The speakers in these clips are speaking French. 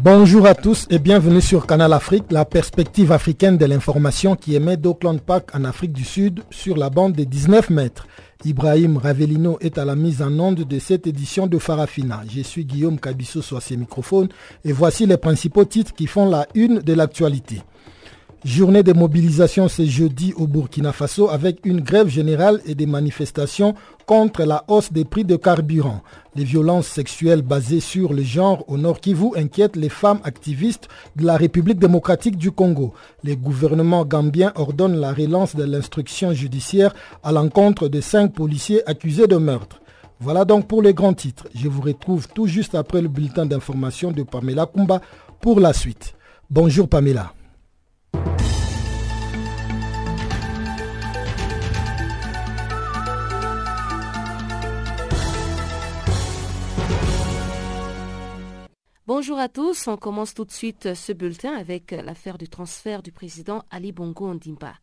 Bonjour à tous et bienvenue sur Canal Afrique, la perspective africaine de l'information qui émet d'Auckland Park en Afrique du Sud sur la bande des 19 mètres. Ibrahim Ravelino est à la mise en onde de cette édition de Farafina. Je suis Guillaume Kabissossou à ces microphones et voici les principaux titres qui font la une de l'actualité. Journée de mobilisation ce jeudi au Burkina Faso avec une grève générale et des manifestations contre la hausse des prix de carburant. Les violences sexuelles basées sur le genre au Nord-Kivu inquiètent les femmes activistes de la République démocratique du Congo. Les gouvernements gambiens ordonnent la relance de l'instruction judiciaire à l'encontre de 5 policiers accusés de meurtre. Voilà donc pour les grands titres. Je vous retrouve tout juste après le bulletin d'information de Pamela Kumba pour la suite. Bonjour Pamela. Bonjour à tous, on commence tout de suite ce bulletin avec l'affaire du transfert du président Ali Bongo Ondimba.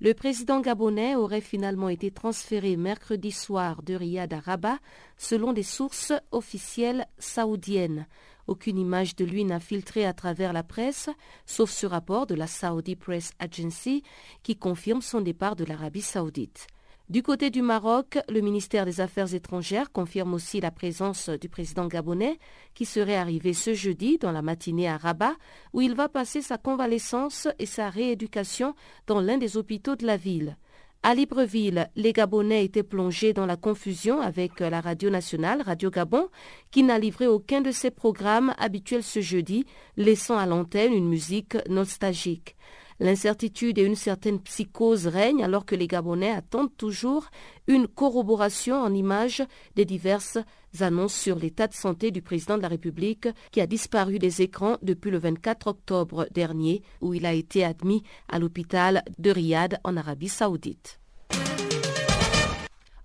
Le président gabonais aurait finalement été transféré mercredi soir de Riyad à Rabat selon des sources officielles saoudiennes. Aucune image de lui n'a filtré à travers la presse, sauf ce rapport de la Saudi Press Agency qui confirme son départ de l'Arabie saoudite. Du côté du Maroc, le ministère des Affaires étrangères confirme aussi la présence du président gabonais qui serait arrivé ce jeudi dans la matinée à Rabat où il va passer sa convalescence et sa rééducation dans l'un des hôpitaux de la ville. À Libreville, les Gabonais étaient plongés dans la confusion avec la radio nationale, Radio Gabon, qui n'a livré aucun de ses programmes habituels ce jeudi, laissant à l'antenne une musique nostalgique. L'incertitude et une certaine psychose règnent alors que les Gabonais attendent toujours une corroboration en images des diverses annonces sur l'état de santé du président de la République qui a disparu des écrans depuis le 24 octobre dernier où il a été admis à l'hôpital de Riyad en Arabie Saoudite.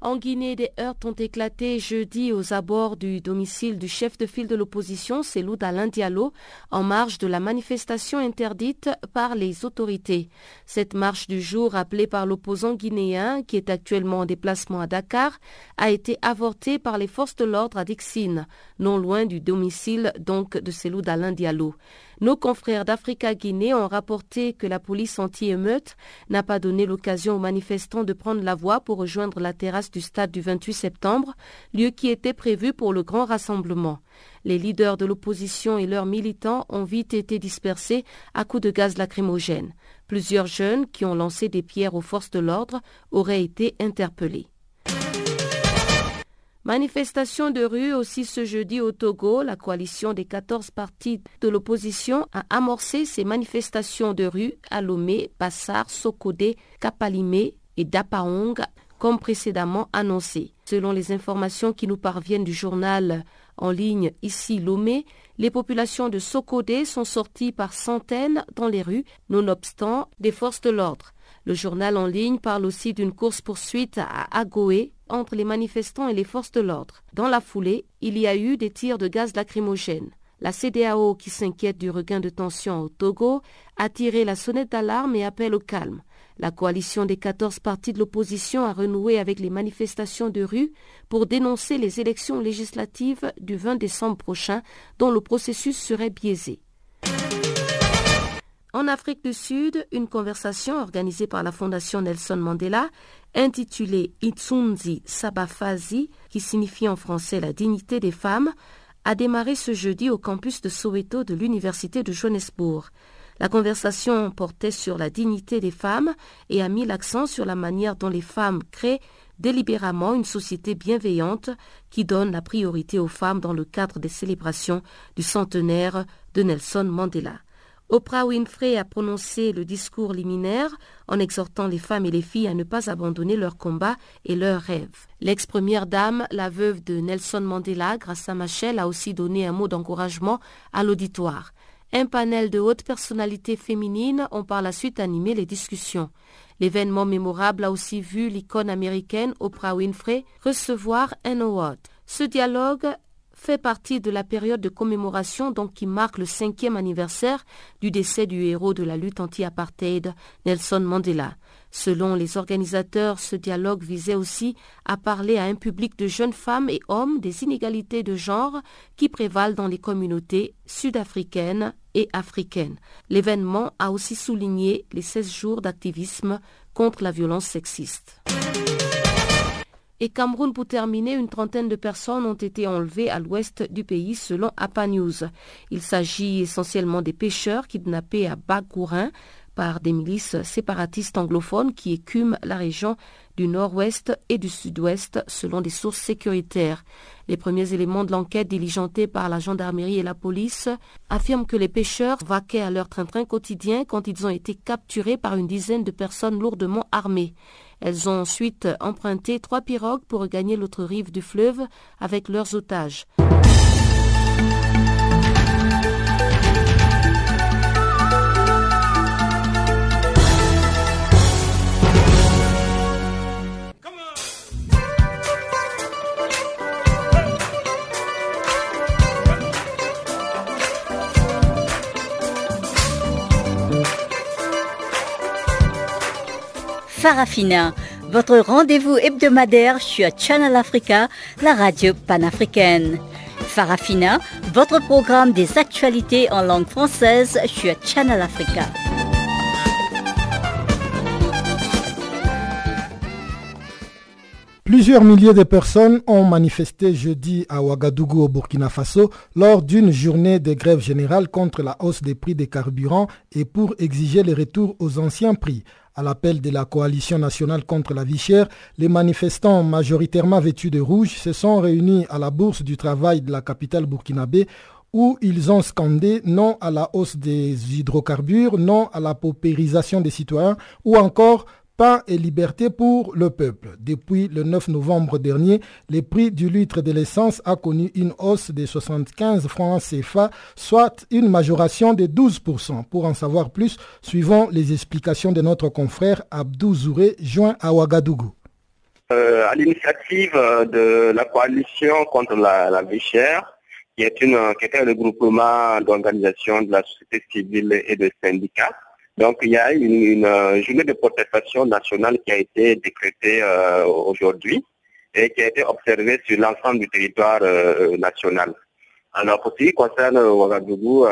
En Guinée, des heurts ont éclaté jeudi aux abords du domicile du chef de file de l'opposition, Cellou Dalein Diallo, en marge de la manifestation interdite par les autorités. Cette marche du jour, appelée par l'opposant guinéen, qui est actuellement en déplacement à Dakar, a été avortée par les forces de l'ordre à Dixine, non loin du domicile donc de Cellou Dalein Diallo. Nos confrères d'Africa Guinée ont rapporté que la police anti-émeute n'a pas donné l'occasion aux manifestants de prendre la voie pour rejoindre la terrasse du stade du 28 septembre, lieu qui était prévu pour le grand rassemblement. Les leaders de l'opposition et leurs militants ont vite été dispersés à coups de gaz lacrymogène. Plusieurs jeunes qui ont lancé des pierres aux forces de l'ordre auraient été interpellés. Manifestation de rue aussi ce jeudi au Togo, la coalition des 14 partis de l'opposition a amorcé ces manifestations de rue à Lomé, Bassar, Sokodé, Kapalimé et Dapaong, comme précédemment annoncé. Selon les informations qui nous parviennent du journal en ligne Ici Lomé, les populations de Sokodé sont sorties par centaines dans les rues, nonobstant des forces de l'ordre. Le journal en ligne parle aussi d'une course-poursuite à Agoé entre les manifestants et les forces de l'ordre. Dans la foulée, il y a eu des tirs de gaz lacrymogène. La CDEAO, qui s'inquiète du regain de tension au Togo, a tiré la sonnette d'alarme et appelle au calme. La coalition des 14 partis de l'opposition a renoué avec les manifestations de rue pour dénoncer les élections législatives du 20 décembre prochain, dont le processus serait biaisé. En Afrique du Sud, une conversation organisée par la Fondation Nelson Mandela, intitulée « Itsunzi Sabafazi », qui signifie en français « La dignité des femmes », a démarré ce jeudi au campus de Soweto de l'Université de Johannesburg. La conversation portait sur la dignité des femmes et a mis l'accent sur la manière dont les femmes créent délibérément une société bienveillante qui donne la priorité aux femmes dans le cadre des célébrations du centenaire de Nelson Mandela. Oprah Winfrey a prononcé le discours liminaire en exhortant les femmes et les filles à ne pas abandonner leur combat et leurs rêves. L'ex-première dame, la veuve de Nelson Mandela, Graça Machel, a aussi donné un mot d'encouragement à l'auditoire. Un panel de hautes personnalités féminines ont par la suite animé les discussions. L'événement mémorable a aussi vu l'icône américaine Oprah Winfrey recevoir un award. Ce dialogue fait partie de la période de commémoration qui marque le 5e anniversaire du décès du héros de la lutte anti-apartheid, Nelson Mandela. Selon les organisateurs, ce dialogue visait aussi à parler à un public de jeunes femmes et hommes des inégalités de genre qui prévalent dans les communautés sud-africaines et africaines. L'événement a aussi souligné les 16 jours d'activisme contre la violence sexiste. Et Cameroun, pour terminer, une trentaine de personnes ont été enlevées à l'ouest du pays selon APA News. Il s'agit essentiellement des pêcheurs kidnappés à Bagourin par des milices séparatistes anglophones qui écument la région du nord-ouest et du sud-ouest selon des sources sécuritaires. Les premiers éléments de l'enquête diligentée par la gendarmerie et la police affirment que les pêcheurs vaquaient à leur train-train quotidien quand ils ont été capturés par une dizaine de personnes lourdement armées. Elles ont ensuite emprunté 3 pirogues pour regagner l'autre rive du fleuve avec leurs otages. Farafina, votre rendez-vous hebdomadaire sur Canal Africa, la radio panafricaine. Farafina, votre programme des actualités en langue française sur Canal Africa. Plusieurs milliers de personnes ont manifesté jeudi à Ouagadougou au Burkina Faso lors d'une journée de grève générale contre la hausse des prix des carburants et pour exiger le retour aux anciens prix. À l'appel de la coalition nationale contre la vie chère, les manifestants majoritairement vêtus de rouge se sont réunis à la Bourse du Travail de la capitale burkinabé où ils ont scandé non à la hausse des hydrocarbures, non à la paupérisation des citoyens ou encore pain et liberté pour le peuple. Depuis le 9 novembre dernier, le prix du litre de l'essence a connu une hausse de 75 francs CFA, soit une majoration de 12%. Pour en savoir plus, suivons les explications de notre confrère Abdou Zouré, joint à Ouagadougou. À l'initiative de la coalition contre la vie chère, qui est un regroupement d'organisations de la société civile et de syndicats, donc il y a une journée de protestation nationale qui a été décrétée aujourd'hui et qui a été observée sur l'ensemble du territoire national. Alors pour ce qui concerne Ouagadougou,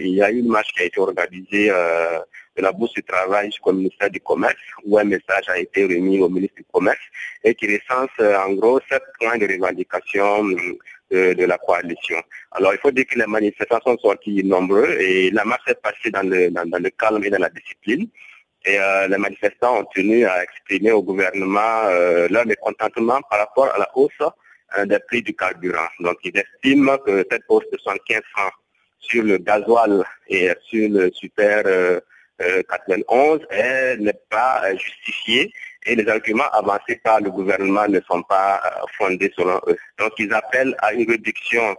il y a eu une marche qui a été organisée de la Bourse du Travail jusqu'au ministère du Commerce, où un message a été remis au ministre du Commerce et qui recense en gros 7 points de revendication de la coalition. Alors il faut dire que les manifestants sont sortis nombreux et la marche est passée dans le calme et dans la discipline. Et les manifestants ont tenu à exprimer au gouvernement leur mécontentement par rapport à la hausse des prix du carburant. Donc ils estiment que cette hausse de 75 francs sur le gasoil et sur le super 91 n'est pas justifiée. Et les arguments avancés par le gouvernement ne sont pas fondés selon eux. Donc ils appellent à une réduction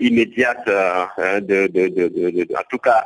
immédiate, en tout cas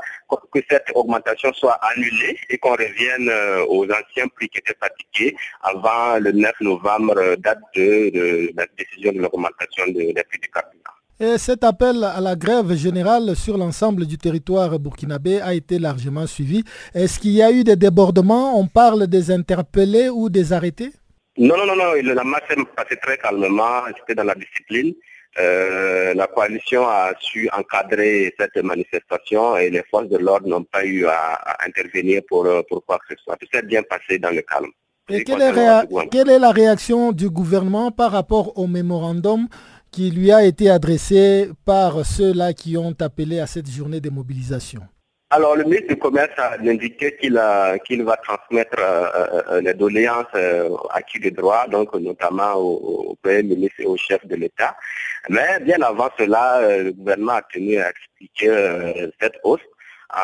que cette augmentation soit annulée et qu'on revienne aux anciens prix qui étaient pratiqués avant le 9 novembre, date de la décision de l'augmentation des prix du carburant. Et cet appel à la grève générale sur l'ensemble du territoire burkinabé a été largement suivi. Est-ce qu'il y a eu des débordements? On parle des interpellés ou des arrêtés? Non. La marche s'est passée très calmement. C'était dans la discipline. La coalition a su encadrer cette manifestation et les forces de l'ordre n'ont pas eu à intervenir pour quoi que ce soit. Tout s'est bien passé dans le calme. Et quelle est la réaction du gouvernement par rapport au mémorandum qui lui a été adressé par ceux-là qui ont appelé à cette journée de mobilisation? Alors, le ministre du Commerce a indiqué qu'il va transmettre les doléances à qui de droit, donc notamment au Premier ministre et au chef de l'État. Mais bien avant cela, le gouvernement a tenu à expliquer cette hausse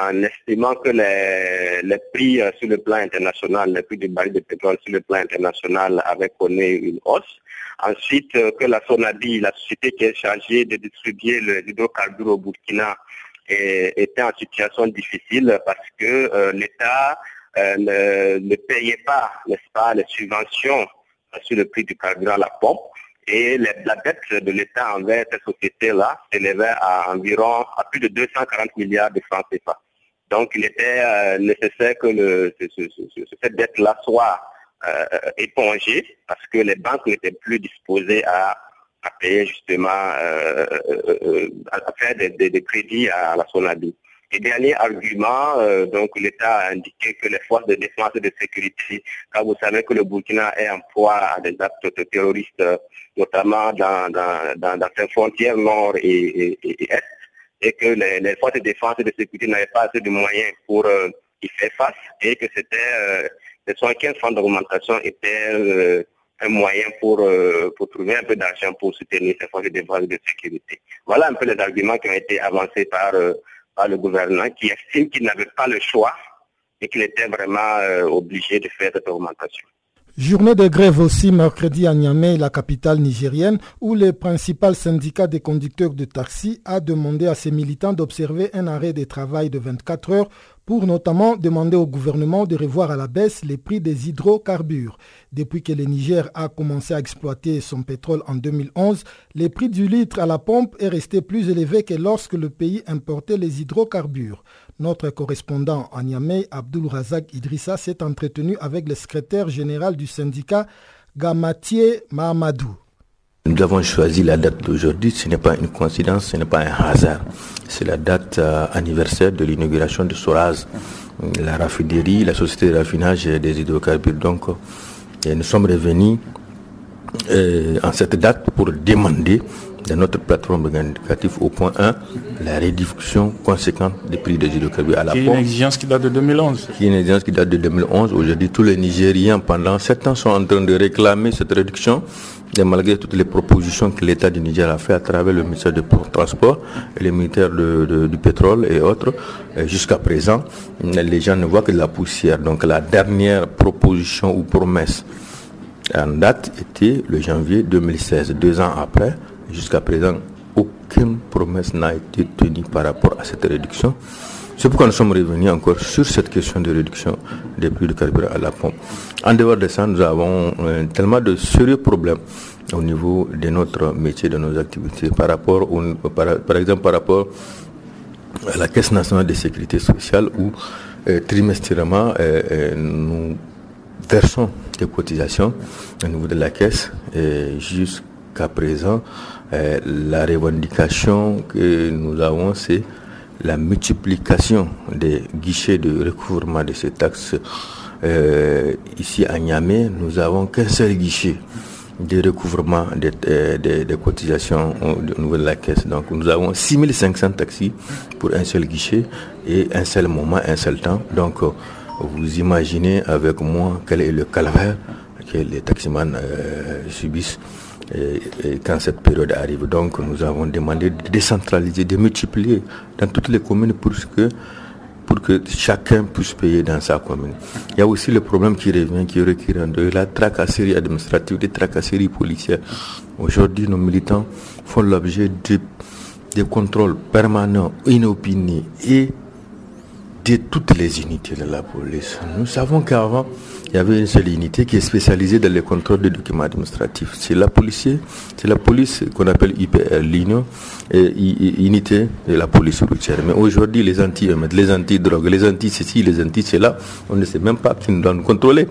en estimant que les prix sur le plan international, les prix du baril de pétrole sur le plan international avaient connu une hausse. Ensuite, que la SONABI, la société qui est chargée de distribuer l'hydrocarbure au Burkina, était en situation difficile parce que l'État ne payaient pas, n'est-ce pas, les subventions sur le prix du carburant à la pompe. Et la dette de l'État envers cette société-là s'élevait à environ plus de 240 milliards de francs CFA. Donc il était nécessaire que cette dette-là soit épongée parce que les banques n'étaient plus disposées à payer justement, à faire des crédits à la Sonabi. Et dernier argument, donc l'État a indiqué que les forces de défense et de sécurité, car vous savez que le Burkina est en proie à des actes terroristes, notamment dans ses frontières nord et est, et que les forces de défense et de sécurité n'avaient pas assez de moyens pour y faire face, et que c'était les 75% d'augmentation étaient un moyen pour trouver un peu d'argent pour soutenir ces forces de défense et de sécurité. Voilà un peu les arguments qui ont été avancés par le gouvernement, qui estime qu'il n'avait pas le choix et qu'il était vraiment obligé de faire cette augmentation. Journée de grève aussi mercredi à Niamey, la capitale nigérienne, où le principal syndicat des conducteurs de taxi a demandé à ses militants d'observer un arrêt de travail de 24 heures pour notamment demander au gouvernement de revoir à la baisse les prix des hydrocarbures. Depuis que le Niger a commencé à exploiter son pétrole en 2011, le prix du litre à la pompe est resté plus élevé que lorsque le pays importait les hydrocarbures. Notre correspondant à Niamey, Abdul Razak Idrissa, s'est entretenu avec le secrétaire général du syndicat, Gamatié Mahamadou. Nous avons choisi la date d'aujourd'hui, ce n'est pas une coïncidence, ce n'est pas un hasard. C'est la date anniversaire de l'inauguration de Soraz, la raffinerie, la société de raffinage des hydrocarbures. Donc, nous sommes revenus en cette date pour demander de notre plateforme organisative au point 1 la réduction conséquente des prix des hydrocarbures à la pompe. Qui est une exigence qui date de 2011. Qui est une exigence qui date de 2011. Aujourd'hui, tous les Nigériens, pendant 7 ans, sont en train de réclamer cette réduction. Et malgré toutes les propositions que l'État du Niger a fait à travers le ministère du Transport, le ministère du Pétrole et autres, jusqu'à présent, les gens ne voient que de la poussière. Donc la dernière proposition ou promesse en date était le janvier 2016. 2 ans après, jusqu'à présent, aucune promesse n'a été tenue par rapport à cette réduction. C'est pourquoi nous sommes revenus encore sur cette question de réduction des prix de carburant à la pompe. En dehors de ça, nous avons tellement de sérieux problèmes au niveau de notre métier, de nos activités. Par exemple, par rapport à la Caisse nationale de sécurité sociale où trimestriellement, nous versons des cotisations au niveau de la Caisse jusqu'à présent, la revendication que nous avons, c'est la multiplication des guichets de recouvrement de ces taxes. Ici à Niamey, nous avons qu'un seul guichet de recouvrement des cotisations au niveau de la caisse. Donc nous avons 6500 taxis pour un seul guichet et un seul moment, un seul temps. Donc vous imaginez avec moi quel est le calvaire que les taximans subissent. Et quand cette période arrive, donc nous avons demandé de décentraliser, de multiplier dans toutes les communes pour que chacun puisse payer dans sa commune. Il y a aussi le problème qui revient, qui requiert de la tracasserie administrative, des tracasseries policières. Aujourd'hui, nos militants font l'objet de contrôles permanents, inopinés et de toutes les unités de la police. Nous savons qu'avant, il y avait une seule unité qui est spécialisée dans le contrôle des documents administratifs. C'est la police qu'on appelle IPR, l'Union, unité de la police routière. Mais aujourd'hui, les anti-émettes, les anti-drogues, les anti-ceci, les anti-cela, on ne sait même pas qui nous doit nous contrôler.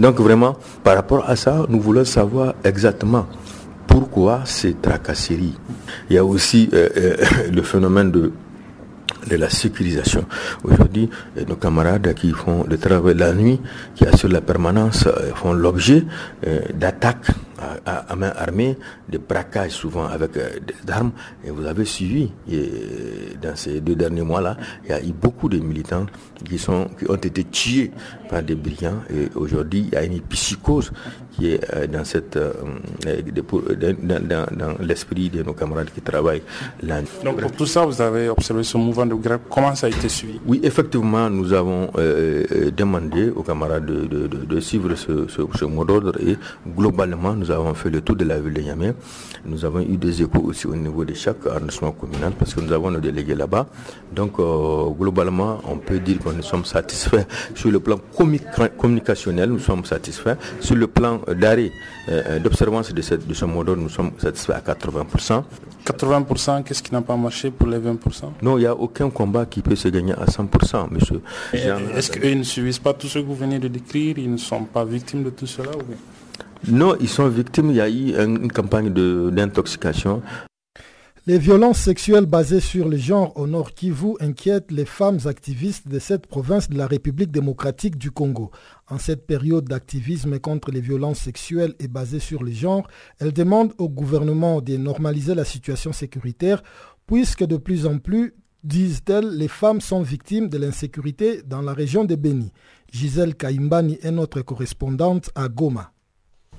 Donc vraiment, par rapport à ça, nous voulons savoir exactement pourquoi ces tracasseries. Il y a aussi le phénomène de la sécurisation. Aujourd'hui, nos camarades qui font le travail de la nuit, qui assurent la permanence, font l'objet d'attaques à main armée, de braquages souvent avec des armes. Et vous avez suivi, dans ces 2 derniers mois-là, il y a eu beaucoup de militants qui ont été tués par des brigands. Et aujourd'hui, il y a une psychose qui est dans l'esprit de nos camarades qui travaillent là. Donc pour tout ça, vous avez observé ce mouvement de grève, comment ça a été suivi? Oui, effectivement, nous avons demandé aux camarades de suivre ce mot d'ordre et globalement, nous avons fait le tour de la ville de Niamey. Nous avons eu des échos aussi au niveau de chaque arrondissement communal parce que nous avons nos délégués là-bas. Donc globalement, on peut dire que nous sommes satisfaits sur le plan communicationnel, nous sommes satisfaits. Sur le plan d'arrêt, d'observance de ce mot d'ordre, nous sommes satisfaits à 80%. 80%, qu'est-ce qui n'a pas marché pour les 20%? Non, il n'y a aucun combat qui peut se gagner à 100%, monsieur. Est-ce qu'ils ne subissent pas tout ce que vous venez de décrire? Ils ne sont pas victimes de tout cela ou bien? Non, ils sont victimes. Il y a eu une campagne d'intoxication. Les violences sexuelles basées sur le genre au Nord-Kivu inquiètent les femmes activistes de cette province de la République démocratique du Congo. En cette période d'activisme contre les violences sexuelles et basées sur le genre, elles demandent au gouvernement de normaliser la situation sécuritaire puisque de plus en plus, disent-elles, les femmes sont victimes de l'insécurité dans la région de Béni. Gisèle Kaimbani est notre correspondante à Goma.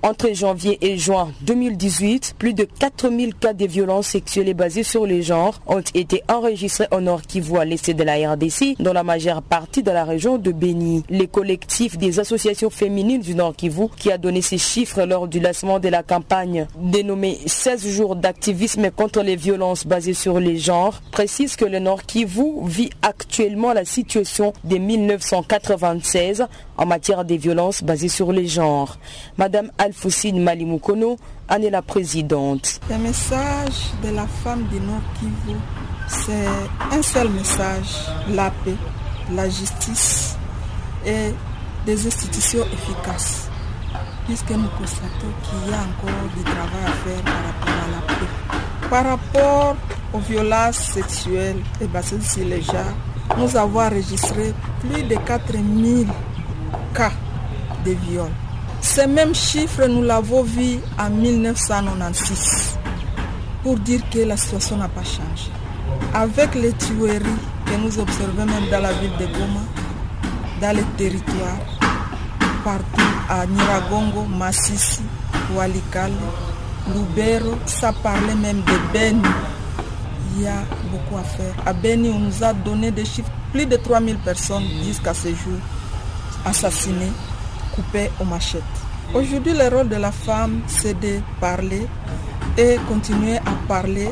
Entre janvier et juin 2018, plus de 4000 cas de violences sexuelles basées sur le genre ont été enregistrés au Nord-Kivu à l'est de la RDC, dont la majeure partie dans la région de Béni. Les collectifs des associations féminines du Nord-Kivu, qui a donné ces chiffres lors du lancement de la campagne dénommée 16 jours d'activisme contre les violences basées sur le genre, précise que le Nord-Kivu vit actuellement la situation de 1996 en matière de violences basées sur le genre. Madame Foussine Malimoukono en est la présidente. Le message de la femme du Nord-Kivu, c'est un seul message, la paix, la justice et des institutions efficaces. Puisque nous constatons qu'il y a encore du travail à faire par rapport à la paix. Par rapport aux violences sexuelles et basées sur les genres, nous avons enregistré plus de 4000 cas de viol. Ce même chiffre, nous l'avons vu en 1996, pour dire que la situation n'a pas changé. Avec les tueries que nous observons même dans la ville de Goma, dans les territoires, partout à Niragongo, Masisi, Walikale, Lubero, ça parlait même de Béni. Il y a beaucoup à faire. À Béni, on nous a donné des chiffres, plus de 3000 personnes jusqu'à ce jour assassinées. Coupé aux machettes. Aujourd'hui, le rôle de la femme, c'est de parler et continuer à parler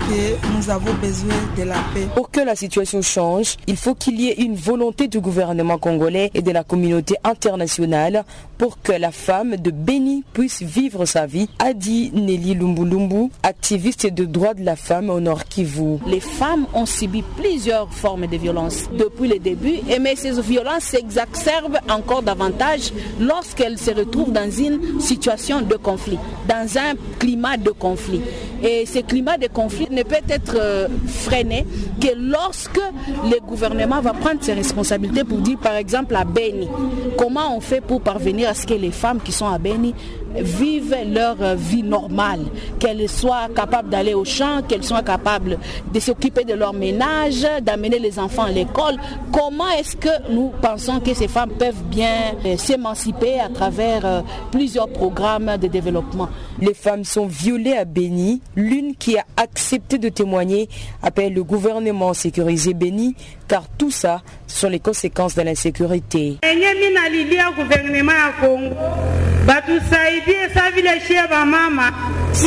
que nous avons besoin de la paix. Pour que la situation change, il faut qu'il y ait une volonté du gouvernement congolais et de la communauté internationale pour que la femme de Béni puisse vivre sa vie, a dit Nelly Lumbulumbu, activiste de droits de la femme au Nord-Kivu. Les femmes ont subi plusieurs formes de violences depuis le début, mais ces violences s'exacerbent encore davantage lorsqu'elles se retrouvent dans une situation de conflit, dans un climat de conflit. Et ce climat de conflit ne peut être freiné que lorsque le gouvernement va prendre ses responsabilités pour dire par exemple à Béni, comment on fait pour parvenir à ce que les femmes qui sont à Béni vivent leur vie normale, qu'elles soient capables d'aller au champ, qu'elles soient capables de s'occuper de leur ménage, d'amener les enfants à l'école. Comment est-ce que nous pensons que ces femmes peuvent bien s'émanciper à travers plusieurs programmes de développement? Les femmes sont violées à Béni. L'une qui a accepté de témoigner appelle le gouvernement à sécuriser Béni, car tout ça sont les conséquences de l'insécurité. Ce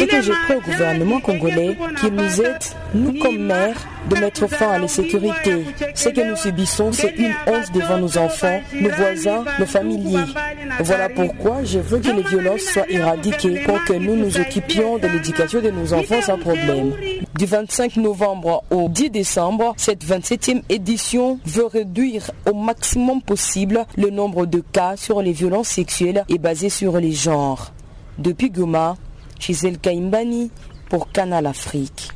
que je prie au gouvernement congolais, qu'il nous aide, nous comme mères, de mettre fin à l'insécurité. Ce que nous subissons, c'est une honte devant nos enfants, nos voisins, nos familiers. Voilà pourquoi je veux que les violences soient éradiquées pour que nous nous occupions de l'éducation de nos enfants sans problème. Du 25 novembre au 10 décembre, cette 27e édition veut réduire au maximum possible le nombre de cas sur les violences sexuelles et basées sur les genres. Depuis Goma, Gisèle Kaimbani pour Canal Afrique.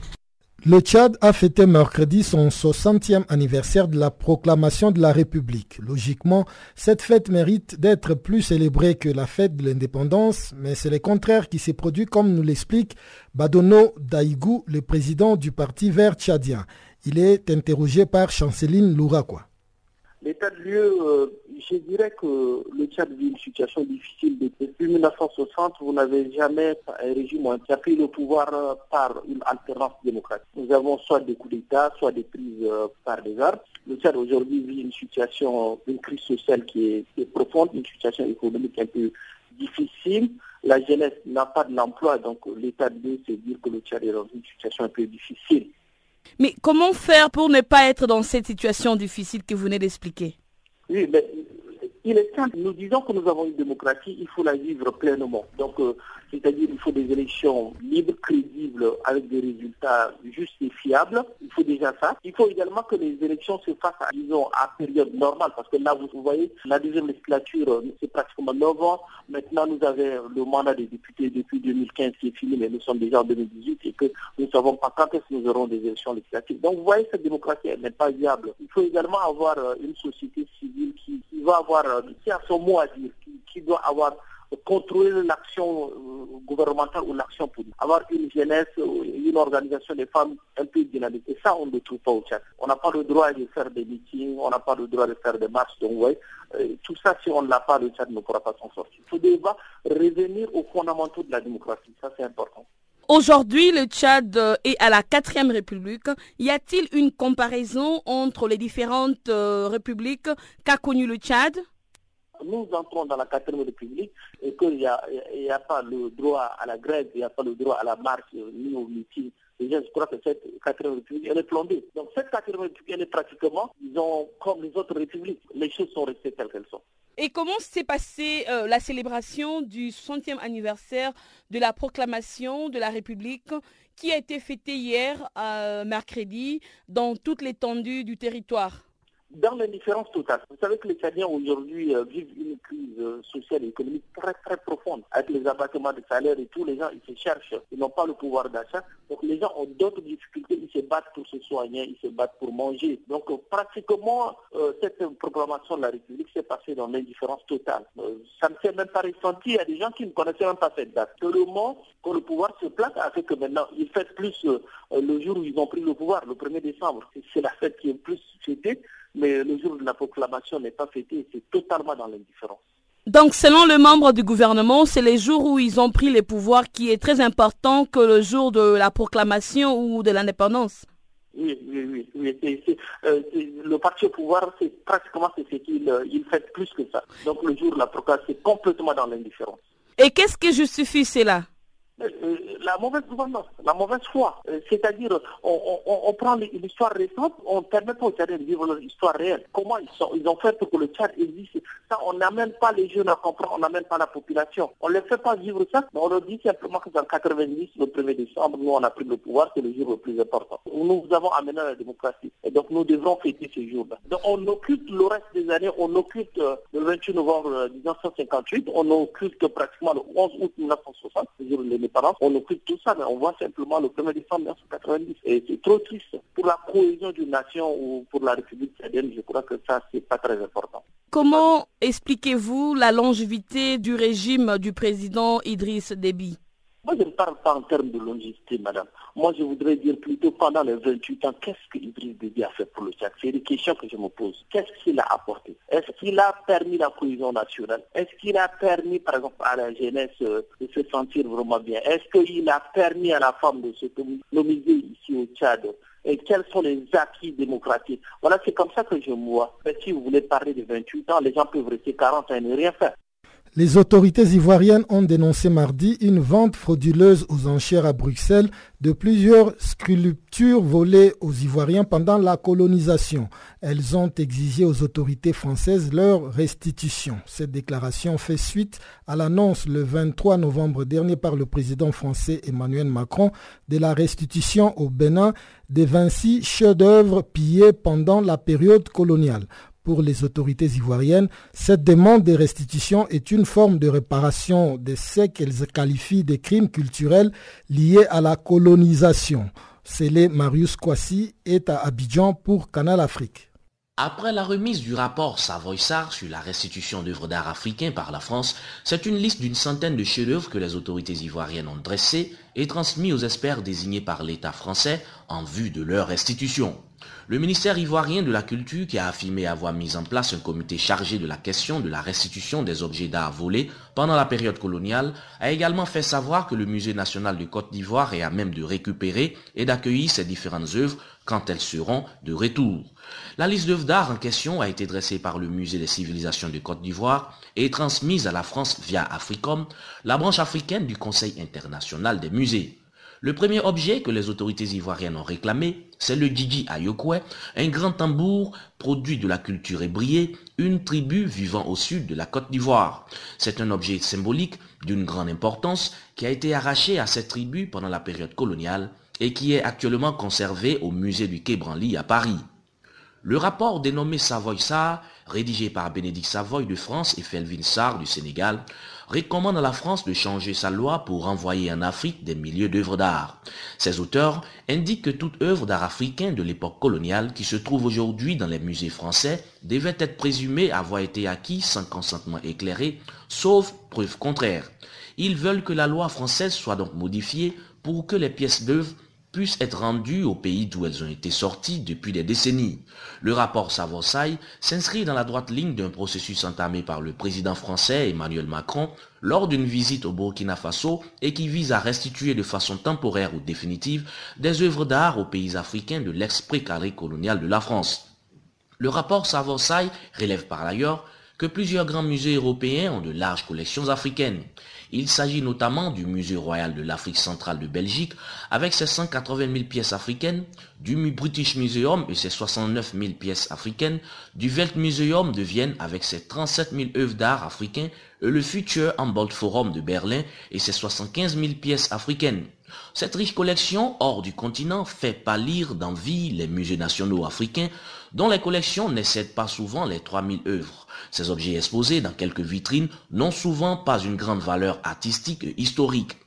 Le Tchad a fêté mercredi son 60e anniversaire de la proclamation de la République. Logiquement, cette fête mérite d'être plus célébrée que la fête de l'indépendance, mais c'est le contraire qui s'est produit comme nous l'explique Badono Daïgou, le président du Parti vert tchadien. Il est interrogé par Chanceline Louraquois. L'état de lieu, je dirais que le Tchad vit une situation difficile. Depuis 1960, vous n'avez jamais un régime qui a pris le pouvoir par une alternance démocratique. Nous avons soit des coups d'État, soit des prises par des armes. Le Tchad aujourd'hui vit une situation, une crise sociale qui est profonde, une situation économique un peu difficile. La jeunesse n'a pas de l'emploi, donc l'état de lieu, c'est dire que le Tchad est dans une situation un peu difficile. Mais comment faire pour ne pas être dans cette situation difficile que vous venez d'expliquer? Oui, mais il est simple. Nous disons que nous avons une démocratie, il faut la vivre pleinement. Donc, c'est-à-dire qu'il faut des élections libres, crédibles, avec des résultats justes et fiables. Il faut déjà ça. Il faut également que les élections se fassent, disons, à période normale. Parce que là, vous voyez, la deuxième législature, c'est pratiquement 9 ans. Maintenant, nous avons le mandat des députés depuis 2015 qui est fini, mais nous sommes déjà en 2018 et que nous ne savons pas quand est-ce que nous aurons des élections législatives. Donc, vous voyez, cette démocratie, elle n'est pas viable. Il faut également avoir une société civile qui va avoir, qui a son mot à dire, qui doit avoir contrôler l'action gouvernementale ou l'action politique, avoir une jeunesse, une organisation des femmes un peu dynamique. Et ça, on ne le trouve pas au Tchad. On n'a pas le droit de faire des meetings, on n'a pas le droit de faire des marches. Donc, ouais, tout ça, si on ne l'a pas, le Tchad ne pourra pas s'en sortir. Il faut devoir revenir aux fondamentaux de la démocratie. Ça, c'est important. Aujourd'hui, le Tchad est à la 4e République. Y a-t-il une comparaison entre les différentes républiques qu'a connues le Tchad ? Nous entrons dans la 4e République et qu'il n'y a pas le droit à la grève, il n'y a pas le droit à la marche, ni au meeting. Les gens, je crois que cette 4e République, elle est plombée. Donc cette 4e République, elle est pratiquement, disons, comme les autres républiques. Les choses sont restées telles qu'elles sont. Et comment s'est passée la célébration du 60e anniversaire de la proclamation de la République qui a été fêtée hier, mercredi, dans toute l'étendue du territoire ? Dans l'indifférence totale. Vous savez que les Tchadiens aujourd'hui vivent une crise sociale et économique très très profonde. Avec les abattements de salaire et tout, les gens ils se cherchent, ils n'ont pas le pouvoir d'achat. Donc les gens ont d'autres difficultés, ils se battent pour se soigner, ils se battent pour manger. Donc pratiquement, cette proclamation de la République s'est passée dans l'indifférence totale. Ça ne s'est même pas ressenti, il y a des gens qui ne connaissaient même pas cette date. Seulement, quand le pouvoir se place, a fait que maintenant, ils fêtent plus le jour où ils ont pris le pouvoir, le 1er décembre. C'est la fête qui est plus fêtée. Mais le jour de la proclamation n'est pas fêté, c'est totalement dans l'indifférence. Donc, selon le membre du gouvernement, c'est les jours où ils ont pris les pouvoirs qui est très important que le jour de la proclamation ou de l'indépendance. Oui. Le parti au pouvoir, c'est pratiquement ce qu'il fait plus que ça. Donc, le jour de la proclamation, c'est complètement dans l'indifférence. Et qu'est-ce qui justifie cela ? La mauvaise gouvernance, la mauvaise foi. C'est-à-dire, on prend l'histoire récente, on ne permet pas aux Tchadiens de vivre leur histoire réelle. Comment ils ont fait pour que le Tchad existe? Ça, on n'amène pas les jeunes à comprendre, on n'amène pas la population. On ne les fait pas vivre ça, mais on leur dit simplement que dans 90, le 1er décembre, nous, on a pris le pouvoir, c'est le jour le plus important. Nous avons amené la démocratie. Et donc, nous devons fêter ce jour-là. Donc, on occulte le reste des années, on occulte le 28 novembre 1958, on occulte pratiquement le 11 août 1960, le jour de on occupe tout ça, mais on voit simplement le 1er décembre 1990. Et c'est trop triste. Pour la cohésion d'une nation ou pour la République tchadienne, je crois que ça, c'est pas très important. Comment expliquez-vous la longévité du régime du président Idriss Déby? Moi, je ne parle pas en termes de longévité, madame. Moi, je voudrais dire plutôt pendant les 28 ans, qu'est-ce qu'Idriss Déby a fait pour le Tchad? C'est des questions que je me pose. Qu'est-ce qu'il a apporté? Est-ce qu'il a permis la cohésion nationale? Est-ce qu'il a permis, par exemple, à la jeunesse de se sentir vraiment bien? Est-ce qu'il a permis à la femme de se nommer ici au Tchad? Et quels sont les acquis démocratiques? Voilà, c'est comme ça que je me vois. Mais si vous voulez parler de 28 ans, les gens peuvent rester 40 ans et ne rien faire. Les autorités ivoiriennes ont dénoncé mardi une vente frauduleuse aux enchères à Bruxelles de plusieurs sculptures volées aux Ivoiriens pendant la colonisation. Elles ont exigé aux autorités françaises leur restitution. Cette déclaration fait suite à l'annonce le 23 novembre dernier par le président français Emmanuel Macron de la restitution au Bénin des 26 chefs-d'œuvre pillés pendant la période coloniale. Pour les autorités ivoiriennes, cette demande de restitution est une forme de réparation de ce qu'elles qualifient de crimes culturels liés à la colonisation. Cellou Marius Kwasi est à Abidjan pour Canal Afrique. Après la remise du rapport Savoy-Sart sur la restitution d'œuvres d'art africains par la France, c'est une liste d'une centaine de chefs-d'œuvre que les autorités ivoiriennes ont dressés et transmis aux experts désignés par l'État français en vue de leur restitution. Le ministère ivoirien de la Culture, qui a affirmé avoir mis en place un comité chargé de la question de la restitution des objets d'art volés pendant la période coloniale, a également fait savoir que le Musée national de Côte d'Ivoire est à même de récupérer et d'accueillir ces différentes œuvres quand elles seront de retour. La liste d'œuvres d'art en question a été dressée par le Musée des civilisations de Côte d'Ivoire et transmise à la France via Africom, la branche africaine du Conseil international des musées. Le premier objet que les autorités ivoiriennes ont réclamé, c'est le Djidji Ayokwe, un grand tambour produit de la culture ébriée, une tribu vivant au sud de la Côte d'Ivoire. C'est un objet symbolique d'une grande importance qui a été arraché à cette tribu pendant la période coloniale et qui est actuellement conservé au musée du Quai Branly à Paris. Le rapport dénommé Savoy-Sart, rédigé par Bénédicte Savoy de France et Felvin Sarr du Sénégal, recommande à la France de changer sa loi pour envoyer en Afrique des milliers d'œuvres d'art. Ces auteurs indiquent que toute œuvre d'art africain de l'époque coloniale qui se trouve aujourd'hui dans les musées français devait être présumée avoir été acquise sans consentement éclairé, sauf preuve contraire. Ils veulent que la loi française soit donc modifiée pour que les pièces d'œuvre puissent être rendues au pays d'où elles ont été sorties depuis des décennies. Le rapport Savoy-Sart s'inscrit dans la droite ligne d'un processus entamé par le président français Emmanuel Macron lors d'une visite au Burkina Faso et qui vise à restituer de façon temporaire ou définitive des œuvres d'art aux pays africains de l'ex-pré-carré colonial de la France. Le rapport Savoy-Sart relève par ailleurs que plusieurs grands musées européens ont de larges collections africaines. Il s'agit notamment du Musée royal de l'Afrique centrale de Belgique avec ses 180 000 pièces africaines, du British Museum et ses 69 000 pièces africaines, du Weltmuseum de Vienne avec ses 37 000 œuvres d'art africains et le Future Humboldt Forum de Berlin et ses 75 000 pièces africaines. Cette riche collection hors du continent fait pâlir d'envie les musées nationaux africains dont les collections n'excèdent pas souvent les 3000 œuvres. Ces objets exposés dans quelques vitrines n'ont souvent pas une grande valeur artistique et historique.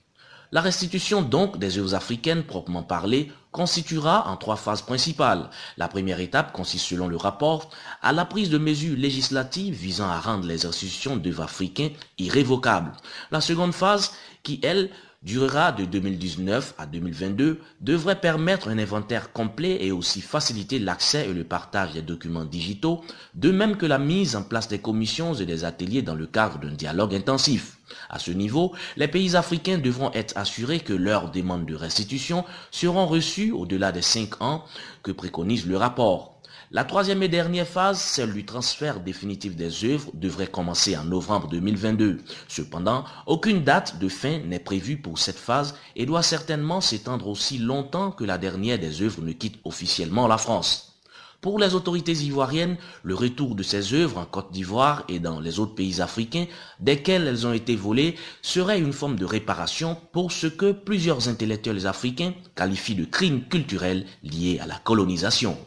La restitution donc des œuvres africaines proprement parlées constituera en trois phases principales. La première étape consiste selon le rapport à la prise de mesures législatives visant à rendre les restitutions d'œuvres africaines irrévocables. La seconde phase qui elle durera de 2019 à 2022, devrait permettre un inventaire complet et aussi faciliter l'accès et le partage des documents digitaux, de même que la mise en place des commissions et des ateliers dans le cadre d'un dialogue intensif. À ce niveau, les pays africains devront être assurés que leurs demandes de restitution seront reçues au-delà des 5 ans que préconise le rapport. La troisième et dernière phase, celle du transfert définitif des œuvres, devrait commencer en novembre 2022. Cependant, aucune date de fin n'est prévue pour cette phase et doit certainement s'étendre aussi longtemps que la dernière des œuvres ne quitte officiellement la France. Pour les autorités ivoiriennes, le retour de ces œuvres en Côte d'Ivoire et dans les autres pays africains desquels elles ont été volées serait une forme de réparation pour ce que plusieurs intellectuels africains qualifient de crime culturel lié à la colonisation.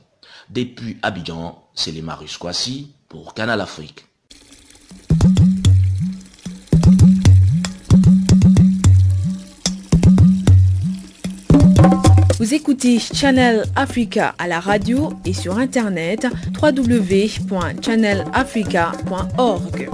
Depuis Abidjan, c'est Léa Marius Kwasi pour Canal Afrique. Vous écoutez Channel Africa à la radio et sur internet www.channelafrica.org.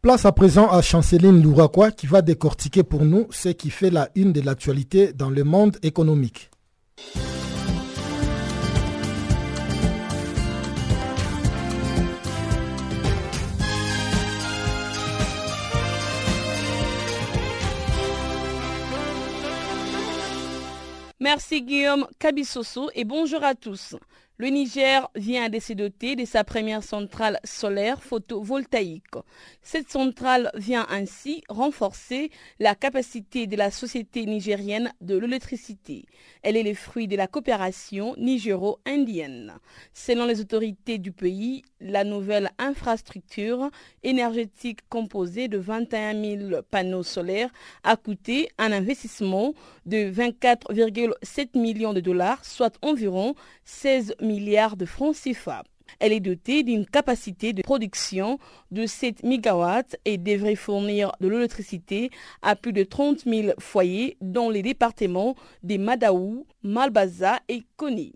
Place à présent à Chanceline Louraquois qui va décortiquer pour nous ce qui fait la une de l'actualité dans le monde économique. Merci Guillaume Kabissossou et bonjour à tous. Le Niger vient de se doter de sa première centrale solaire photovoltaïque. Cette centrale vient ainsi renforcer la capacité de la société nigérienne de l'électricité. Elle est le fruit de la coopération nigéro-indienne. Selon les autorités du pays, la nouvelle infrastructure énergétique composée de 21 000 panneaux solaires a coûté un investissement de 24,7 millions de dollars, soit environ 16 milliards de francs CFA. Elle est dotée d'une capacité de production de 7 MW et devrait fournir de l'électricité à plus de 30 000 foyers dans les départements des Madaou, Malbaza et Koni.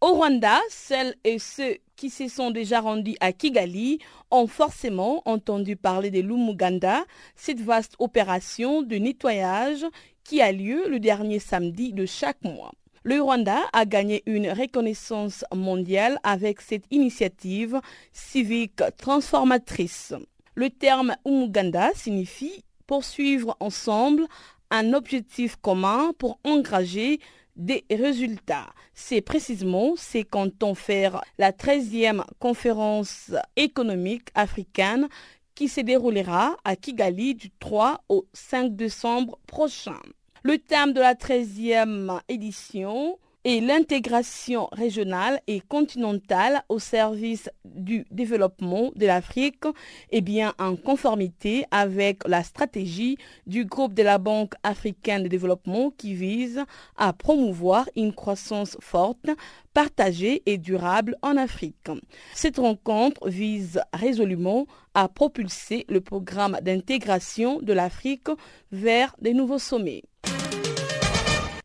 Au Rwanda, celles et ceux qui se sont déjà rendus à Kigali ont forcément entendu parler de l'Umuganda, cette vaste opération de nettoyage qui a lieu le dernier samedi de chaque mois. Le Rwanda a gagné une reconnaissance mondiale avec cette initiative civique transformatrice. Le terme Umuganda signifie poursuivre ensemble un objectif commun pour engager des résultats. C'est précisément ce qu'entend faire la 13e conférence économique africaine qui se déroulera à Kigali du 3 au 5 décembre prochain. Le thème de la 13e édition est l'intégration régionale et continentale au service du développement de l'Afrique, et bien en conformité avec la stratégie du groupe de la Banque africaine de développement qui vise à promouvoir une croissance forte, partagée et durable en Afrique. Cette rencontre vise résolument à propulser le programme d'intégration de l'Afrique vers de nouveaux sommets.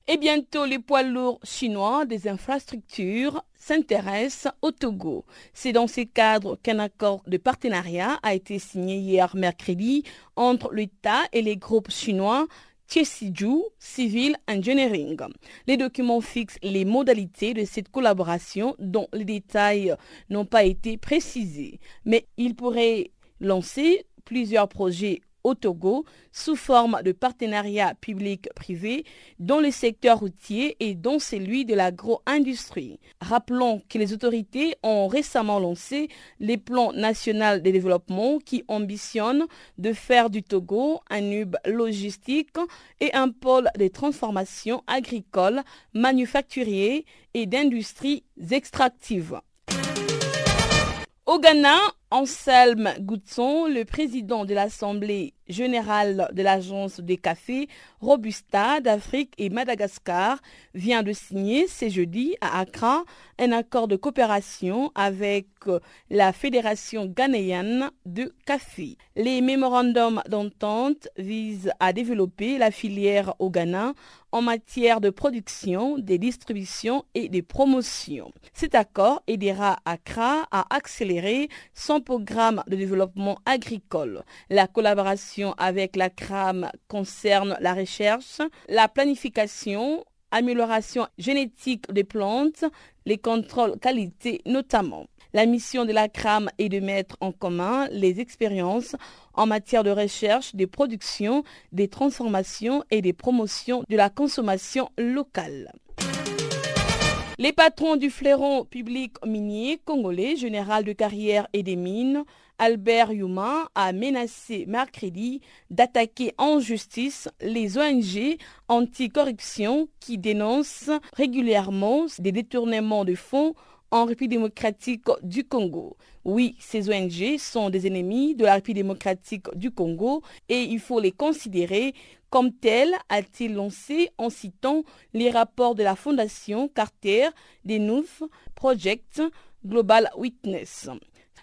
Et bientôt, les poids lourds chinois des infrastructures s'intéressent au Togo. C'est dans ce cadre qu'un accord de partenariat a été signé hier mercredi entre l'État et les groupes chinois Tiesiju Civil Engineering. Les documents fixent les modalités de cette collaboration dont les détails n'ont pas été précisés, mais ils pourraient lancer plusieurs projets au Togo sous forme de partenariat public-privé dans le secteur routier et dans celui de l'agro-industrie. Rappelons que les autorités ont récemment lancé les plans nationaux de développement qui ambitionnent de faire du Togo un hub logistique et un pôle de transformation agricole, manufacturière et d'industries extractives. Au Ghana, Anselme Goutson, le président de l'Assemblée générale de l'Agence des cafés Robusta d'Afrique et Madagascar, vient de signer ce jeudi à Accra un accord de coopération avec la Fédération ghanéenne de café. Les mémorandums d'entente visent à développer la filière au Ghana en matière de production, de distribution et de promotion. Cet accord aidera Accra à accélérer son programme de développement agricole. La collaboration avec la CRAM concerne la recherche, la planification, amélioration génétique des plantes, les contrôles qualité notamment. La mission de la CRAM est de mettre en commun les expériences en matière de recherche, de production, des transformations et des promotions de la consommation locale. Les patrons du fleuron public minier congolais, général de carrière et des mines, Albert Yuma, a menacé mercredi d'attaquer en justice les ONG anti-corruption qui dénoncent régulièrement des détournements de fonds en République démocratique du Congo. Oui, ces ONG sont des ennemis de la République démocratique du Congo et il faut les considérer comme tels, a-t-il lancé en citant les rapports de la Fondation Carter des Nouf Project Global Witness.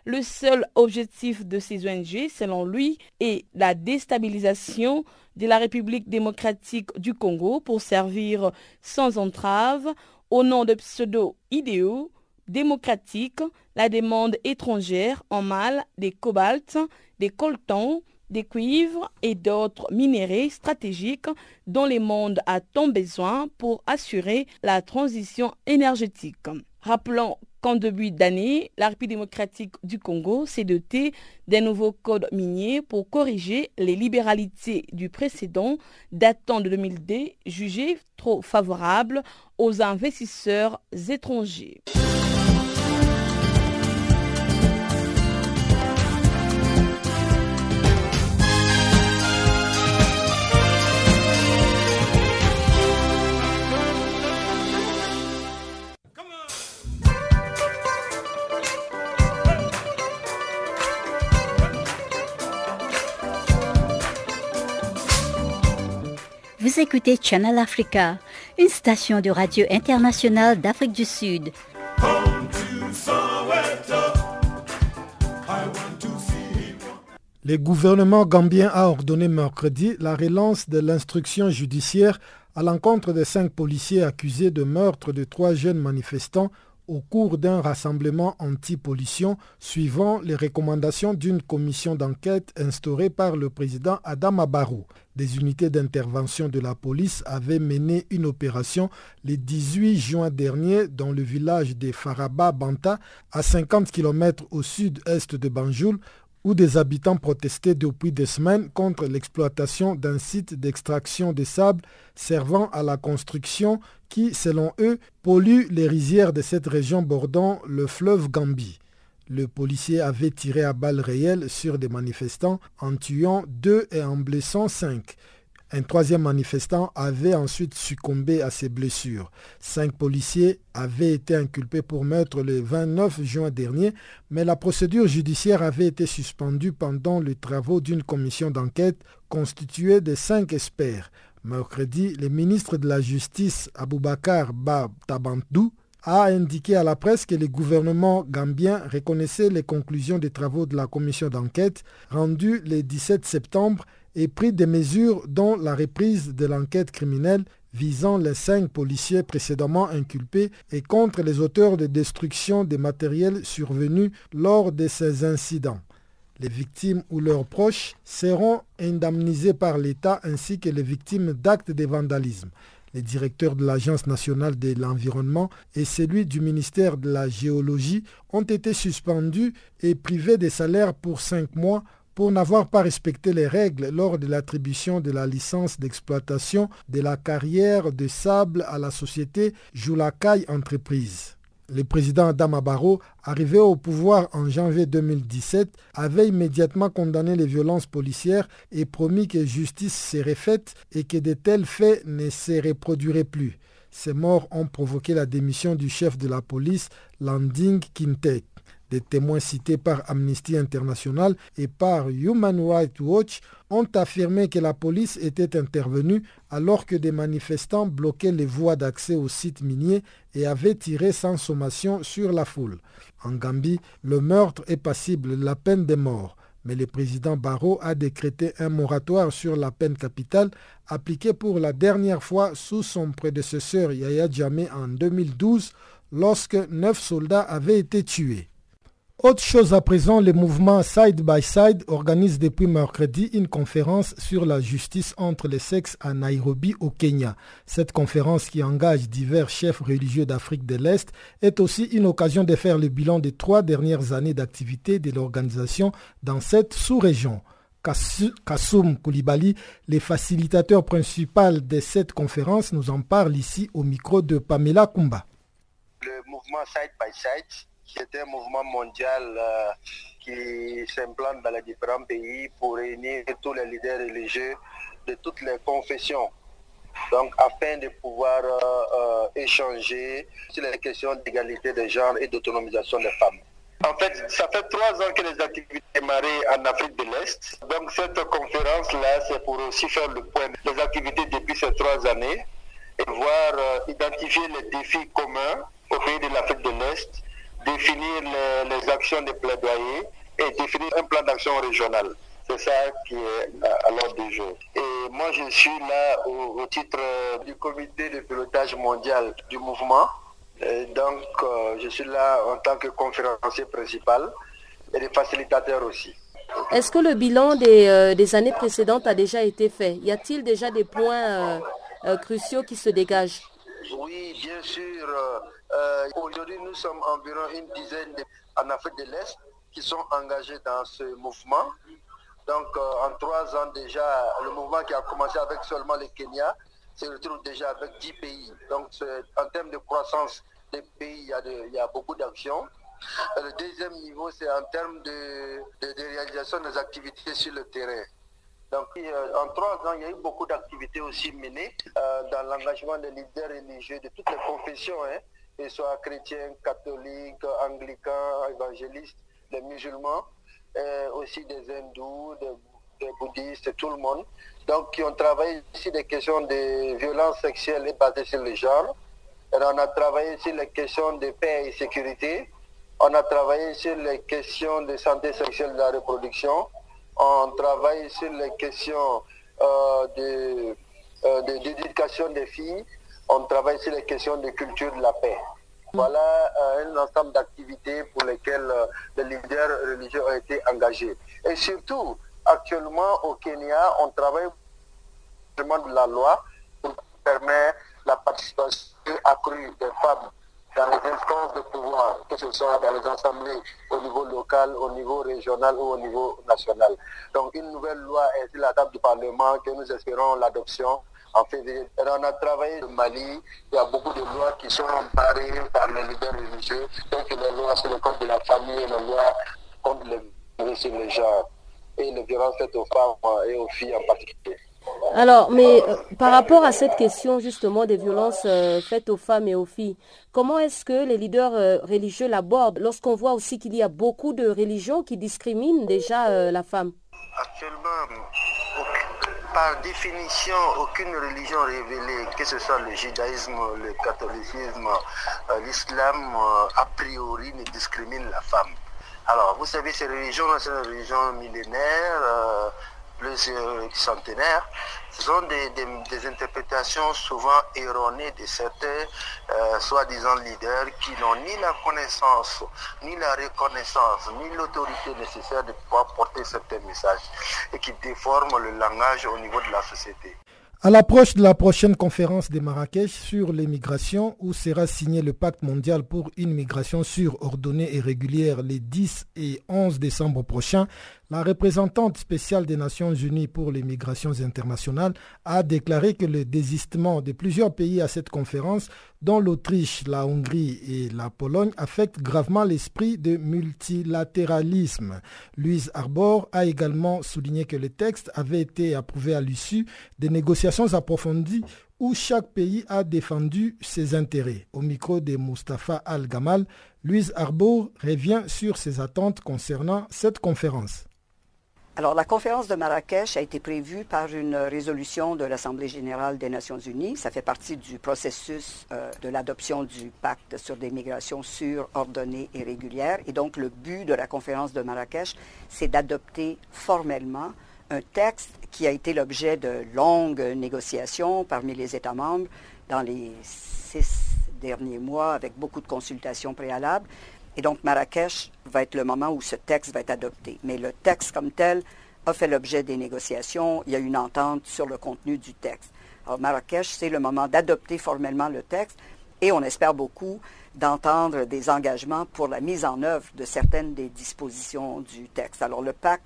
Le seul objectif de ces ONG, selon lui, est la déstabilisation de la République démocratique du Congo pour servir sans entrave au nom de pseudo-idéaux démocratique, la demande étrangère en mal des cobaltes, des coltans, des cuivres et d'autres minéraux stratégiques dont le monde a tant besoin pour assurer la transition énergétique. Rappelons qu'en début d'année, la République démocratique du Congo s'est dotée d'un nouveau code minier pour corriger les libéralités du précédent datant de 2002, jugé trop favorable aux investisseurs étrangers. Vous écoutez Canal Africa, une station de radio internationale d'Afrique du Sud. Le gouvernement gambien a ordonné mercredi la relance de l'instruction judiciaire à l'encontre des 5 policiers accusés de meurtre de 3 jeunes manifestants au cours d'un rassemblement anti-pollution suivant les recommandations d'une commission d'enquête instaurée par le président Adama Barrow. Des unités d'intervention de la police avaient mené une opération le 18 juin dernier dans le village de Faraba-Banta, à 50 km au sud-est de Banjul, où des habitants protestaient depuis des semaines contre l'exploitation d'un site d'extraction de sable servant à la construction qui, selon eux, pollue les rizières de cette région bordant le fleuve Gambie. Le policier avait tiré à balles réelles sur des manifestants en tuant 2 et en blessant 5. Un troisième manifestant avait ensuite succombé à ses blessures. 5 policiers avaient été inculpés pour meurtre le 29 juin dernier, mais la procédure judiciaire avait été suspendue pendant les travaux d'une commission d'enquête constituée de 5 experts. Mercredi, le ministre de la Justice, Aboubacar Ba Tabandou, a indiqué à la presse que le gouvernement gambien reconnaissait les conclusions des travaux de la commission d'enquête rendue le 17 septembre et pris des mesures dont la reprise de l'enquête criminelle visant les 5 policiers précédemment inculpés et contre les auteurs de destruction des matériels survenus lors de ces incidents. Les victimes ou leurs proches seront indemnisés par l'État ainsi que les victimes d'actes de vandalisme. Le directeur de l'Agence nationale de l'environnement et celui du ministère de la Géologie ont été suspendus et privés de salaire pour 5 mois pour n'avoir pas respecté les règles lors de l'attribution de la licence d'exploitation de la carrière de sable à la société Joulakai Entreprise. Le président Adama Barrow, arrivé au pouvoir en janvier 2017, avait immédiatement condamné les violences policières et promis que justice serait faite et que de tels faits ne se reproduiraient plus. Ces morts ont provoqué la démission du chef de la police, Landing Kintek. Des témoins cités par Amnesty International et par Human Rights Watch ont affirmé que la police était intervenue alors que des manifestants bloquaient les voies d'accès aux sites miniers et avaient tiré sans sommation sur la foule. En Gambie, le meurtre est passible de la peine de mort, mais le président Barrow a décrété un moratoire sur la peine capitale appliquée pour la dernière fois sous son prédécesseur Yahya Jammeh en 2012 lorsque 9 soldats avaient été tués. Autre chose à présent, le mouvement Side by Side organise depuis mercredi une conférence sur la justice entre les sexes à Nairobi au Kenya. Cette conférence qui engage divers chefs religieux d'Afrique de l'Est est aussi une occasion de faire le bilan des 3 dernières années d'activité de l'organisation dans cette sous-région. Kassoum Koulibaly, le facilitateur principal de cette conférence, nous en parle ici au micro de Pamela Kumba. Le mouvement Side by Side, qui est un mouvement mondial qui s'implante dans les différents pays pour réunir tous les leaders religieux de toutes les confessions, donc afin de pouvoir échanger sur les questions d'égalité des genres et d'autonomisation des femmes. En fait, ça fait 3 ans que les activités ont démarré en Afrique de l'Est. Donc cette conférence-là, c'est pour aussi faire le point des activités depuis ces 3 années et voir identifier les défis communs au pays de l'Afrique de l'Est, définir les actions de plaidoyer et définir un plan d'action régional. C'est ça qui est à l'ordre du jour. Et moi, je suis là au titre du comité de pilotage mondial du mouvement. Et donc, je suis là en tant que conférencier principal et de facilitateur aussi. Est-ce que le bilan des années précédentes a déjà été fait? Y a-t-il déjà des points cruciaux qui se dégagent? Oui, bien sûr. Aujourd'hui, nous sommes environ une dizaine en Afrique de l'Est qui sont engagés dans ce mouvement. Donc, en 3 ans déjà, le mouvement qui a commencé avec seulement le Kenya se retrouve déjà avec 10 pays. Donc, en termes de croissance des pays, il y a beaucoup d'actions. Le deuxième niveau, c'est en termes de réalisation des activités sur le terrain. Donc, en 3 ans, il y a eu beaucoup d'activités aussi menées dans l'engagement des leaders religieux de toutes les confessions, hein, qu'ils soient chrétiens, catholiques, anglicans, évangélistes, des musulmans, aussi des hindous, des bouddhistes, tout le monde. Donc, qui ont travaillé sur des questions de violences sexuelles et basées sur le genre. Et on a travaillé sur les questions de paix et sécurité. On a travaillé sur les questions de santé sexuelle et de la reproduction. on travaille sur les questions d'éducation des filles, on travaille sur les questions de culture de la paix. Voilà un ensemble d'activités pour lesquelles les leaders religieux ont été engagés. Et surtout, actuellement au Kenya, on travaille de la loi pour permettre la participation accrue des femmes dans les instances de pouvoir, que ce soit dans les assemblées au niveau local, au niveau régional ou au niveau national. Donc une nouvelle loi est sur la table du Parlement que nous espérons l'adoption en février. On a travaillé au Mali, il y a beaucoup de lois qui sont emparées par les leaders religieux, donc les lois sur le compte de la famille, les lois contre les genres et les violences faites aux femmes et aux filles en particulier. Alors, mais par rapport à cette question justement des violences faites aux femmes et aux filles, comment est-ce que les leaders religieux l'abordent lorsqu'on voit aussi qu'il y a beaucoup de religions qui discriminent déjà la femme? Actuellement, par définition, aucune religion révélée, que ce soit le judaïsme, le catholicisme, l'islam, a priori ne discrimine la femme. Alors, vous savez, ces religions, c'est une religion millénaire, plusieurs centenaires, ce sont des interprétations souvent erronées de certains soi-disant leaders qui n'ont ni la connaissance, ni la reconnaissance, ni l'autorité nécessaire de pouvoir porter certains messages et qui déforment le langage au niveau de la société. À l'approche de la prochaine conférence de Marrakech sur les migrations, où sera signé le pacte mondial pour une migration sûre, ordonnée et régulière les 10 et 11 décembre prochains, la représentante spéciale des Nations Unies pour les migrations internationales a déclaré que le désistement de plusieurs pays à cette conférence, dont l'Autriche, la Hongrie et la Pologne, affecte gravement l'esprit de multilatéralisme. Louise Arbor a également souligné que le texte avait été approuvé à l'issue des négociations approfondies où chaque pays a défendu ses intérêts. Au micro de Mustapha Al-Gamal, Louise Arbor revient sur ses attentes concernant cette conférence. Alors, la conférence de Marrakech a été prévue par une résolution de l'Assemblée générale des Nations unies. Ça fait partie du processus de l'adoption du pacte sur des migrations sûres, ordonnées et régulières. Et donc, le but de la conférence de Marrakech, c'est d'adopter formellement un texte qui a été l'objet de longues négociations parmi les États membres dans les 6 derniers mois avec beaucoup de consultations préalables. Et donc Marrakech va être le moment où ce texte va être adopté. Mais le texte comme tel a fait l'objet des négociations. Il y a une entente sur le contenu du texte. Alors Marrakech, c'est le moment d'adopter formellement le texte et on espère beaucoup d'entendre des engagements pour la mise en œuvre de certaines des dispositions du texte. Alors le pacte,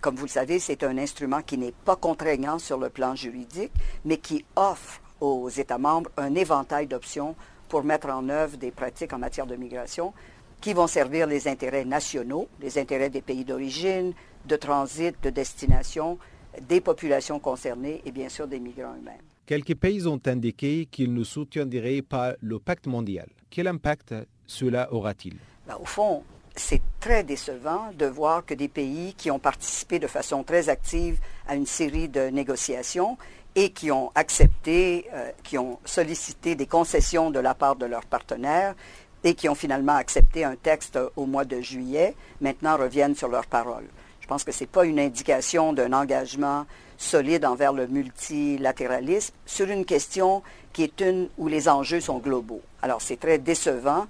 comme vous le savez, c'est un instrument qui n'est pas contraignant sur le plan juridique, mais qui offre aux États membres un éventail d'options pour mettre en œuvre des pratiques en matière de migration qui vont servir les intérêts nationaux, les intérêts des pays d'origine, de transit, de destination, des populations concernées et bien sûr des migrants eux-mêmes. Quelques pays ont indiqué qu'ils ne soutiendraient pas le pacte mondial. Quel impact cela aura-t-il? Au fond, c'est très décevant de voir que des pays qui ont participé de façon très active à une série de négociations et qui ont accepté, qui ont sollicité des concessions de la part de leurs partenaires et qui ont finalement accepté un texte au mois de juillet, maintenant reviennent sur leurs paroles. Je pense que ce n'est pas une indication d'un engagement solide envers le multilatéralisme sur une question qui est une où les enjeux sont globaux. Alors c'est très décevant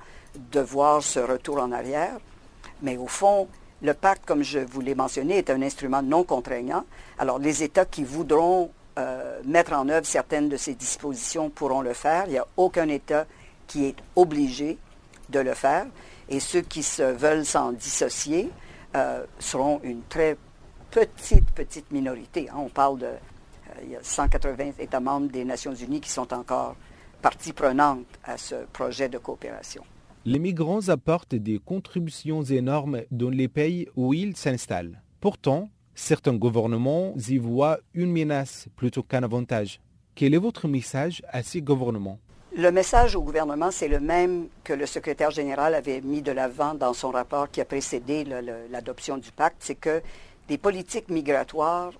de voir ce retour en arrière. Mais au fond, le pacte, comme je vous l'ai mentionné, est un instrument non contraignant. Alors, les États qui voudront mettre en œuvre certaines de ces dispositions pourront le faire. Il n'y a aucun État qui est obligé de le faire. Et ceux qui se veulent s'en dissocier seront une très petite minorité. Hein. On parle de il y a 180 États membres des Nations Unies qui sont encore partie prenante à ce projet de coopération. Les migrants apportent des contributions énormes dans les pays où ils s'installent. Pourtant, certains gouvernements y voient une menace plutôt qu'un avantage. Quel est votre message à ces gouvernements? Le message au gouvernement, c'est le même que le secrétaire général avait mis de l'avant dans son rapport qui a précédé l'adoption du pacte, c'est que les politiques migratoires,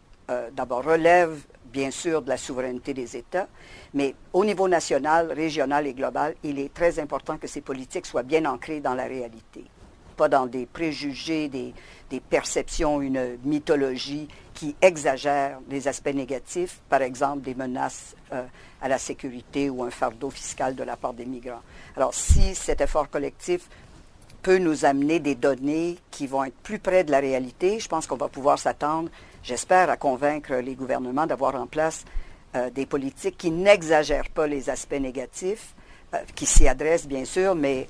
d'abord, relèvent bien sûr de la souveraineté des États, mais au niveau national, régional et global, il est très important que ces politiques soient bien ancrées dans la réalité. pas dans des préjugés, des perceptions, une mythologie qui exagère des aspects négatifs, par exemple des menaces à la sécurité ou un fardeau fiscal de la part des migrants. Alors si cet effort collectif peut nous amener des données qui vont être plus près de la réalité, je pense qu'on va pouvoir s'attendre, j'espère, à convaincre les gouvernements d'avoir en place des politiques qui n'exagèrent pas les aspects négatifs, qui s'y adressent bien sûr, mais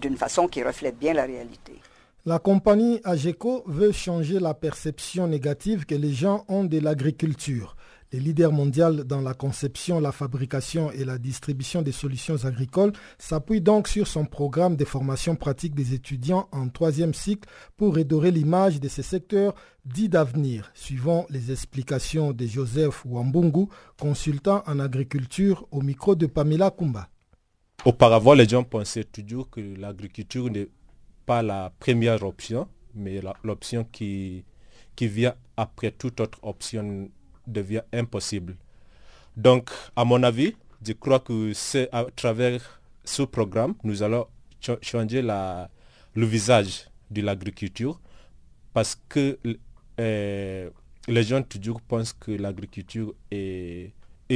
d'une façon qui reflète bien la réalité. La compagnie AGECO veut changer la perception négative que les gens ont de l'agriculture. Les leaders mondiaux dans la conception, la fabrication et la distribution des solutions agricoles s'appuient donc sur son programme de formation pratique des étudiants en troisième cycle pour redorer l'image de ces secteurs dits d'avenir, suivant les explications de Joseph Wambungu, consultant en agriculture au micro de Pamela Kumba. Auparavant, les gens pensaient toujours que l'agriculture n'est pas la première option, mais l'option qui vient après toute autre option devient impossible. Donc, à mon avis, je crois que c'est à travers ce programme, nous allons changer le visage de l'agriculture parce que les gens toujours pensent que l'agriculture est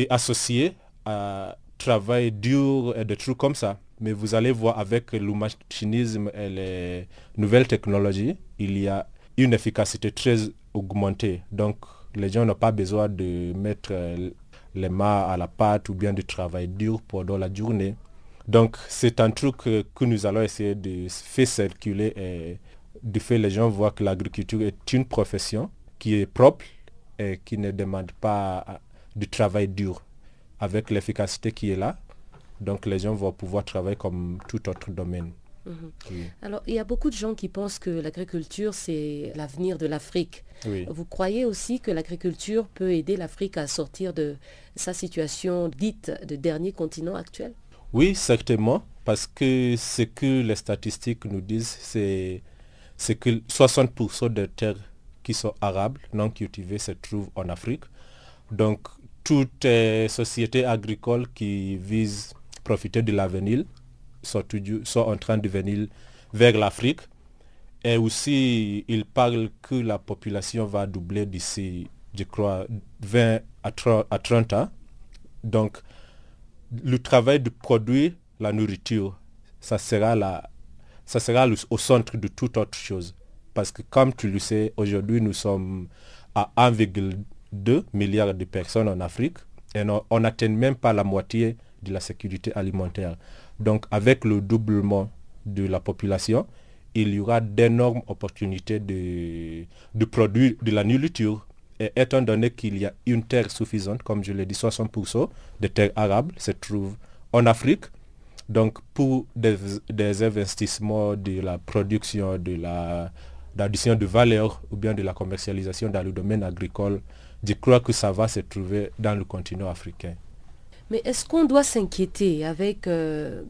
associée à travail dur et des trucs comme ça. Mais vous allez voir, avec le machinisme et les nouvelles technologies, il y a une efficacité très augmentée. Donc, les gens n'ont pas besoin de mettre les mains à la pâte ou bien de travail dur pendant la journée. Donc c'est un truc que nous allons essayer de faire circuler et de faire les gens voir que l'agriculture est une profession qui est propre et qui ne demande pas de travail dur. Avec l'efficacité qui est là, donc les gens vont pouvoir travailler comme tout autre domaine. Mmh. Oui. Alors, il y a beaucoup de gens qui pensent que l'agriculture, c'est l'avenir de l'Afrique. Oui. Vous croyez aussi que l'agriculture peut aider l'Afrique à sortir de sa situation dite de dernier continent actuel? Oui, certainement, parce que ce que les statistiques nous disent, c'est que 60% des terres qui sont arables, non cultivées, se trouvent en Afrique. Donc, toutes les sociétés agricoles qui visent profiter de l'avenir sont en train de venir vers l'Afrique. Et aussi, ils parlent que la population va doubler d'ici, je crois, 20 à 30 ans. Donc, le travail de produire la nourriture, ça sera au centre de toute autre chose. Parce que, comme tu le sais, aujourd'hui, nous sommes à 1,2 milliard de personnes en Afrique et on n'atteint même pas la moitié de la sécurité alimentaire. Donc, avec le doublement de la population, il y aura d'énormes opportunités de produire de la nourriture. Et étant donné qu'il y a une terre suffisante, comme je l'ai dit, 60% des terres arables se trouvent en Afrique. Donc, pour des investissements de la production, d'addition de valeur ou bien de la commercialisation dans le domaine agricole, je crois que ça va se trouver dans le continent africain. Mais est-ce qu'on doit s'inquiéter avec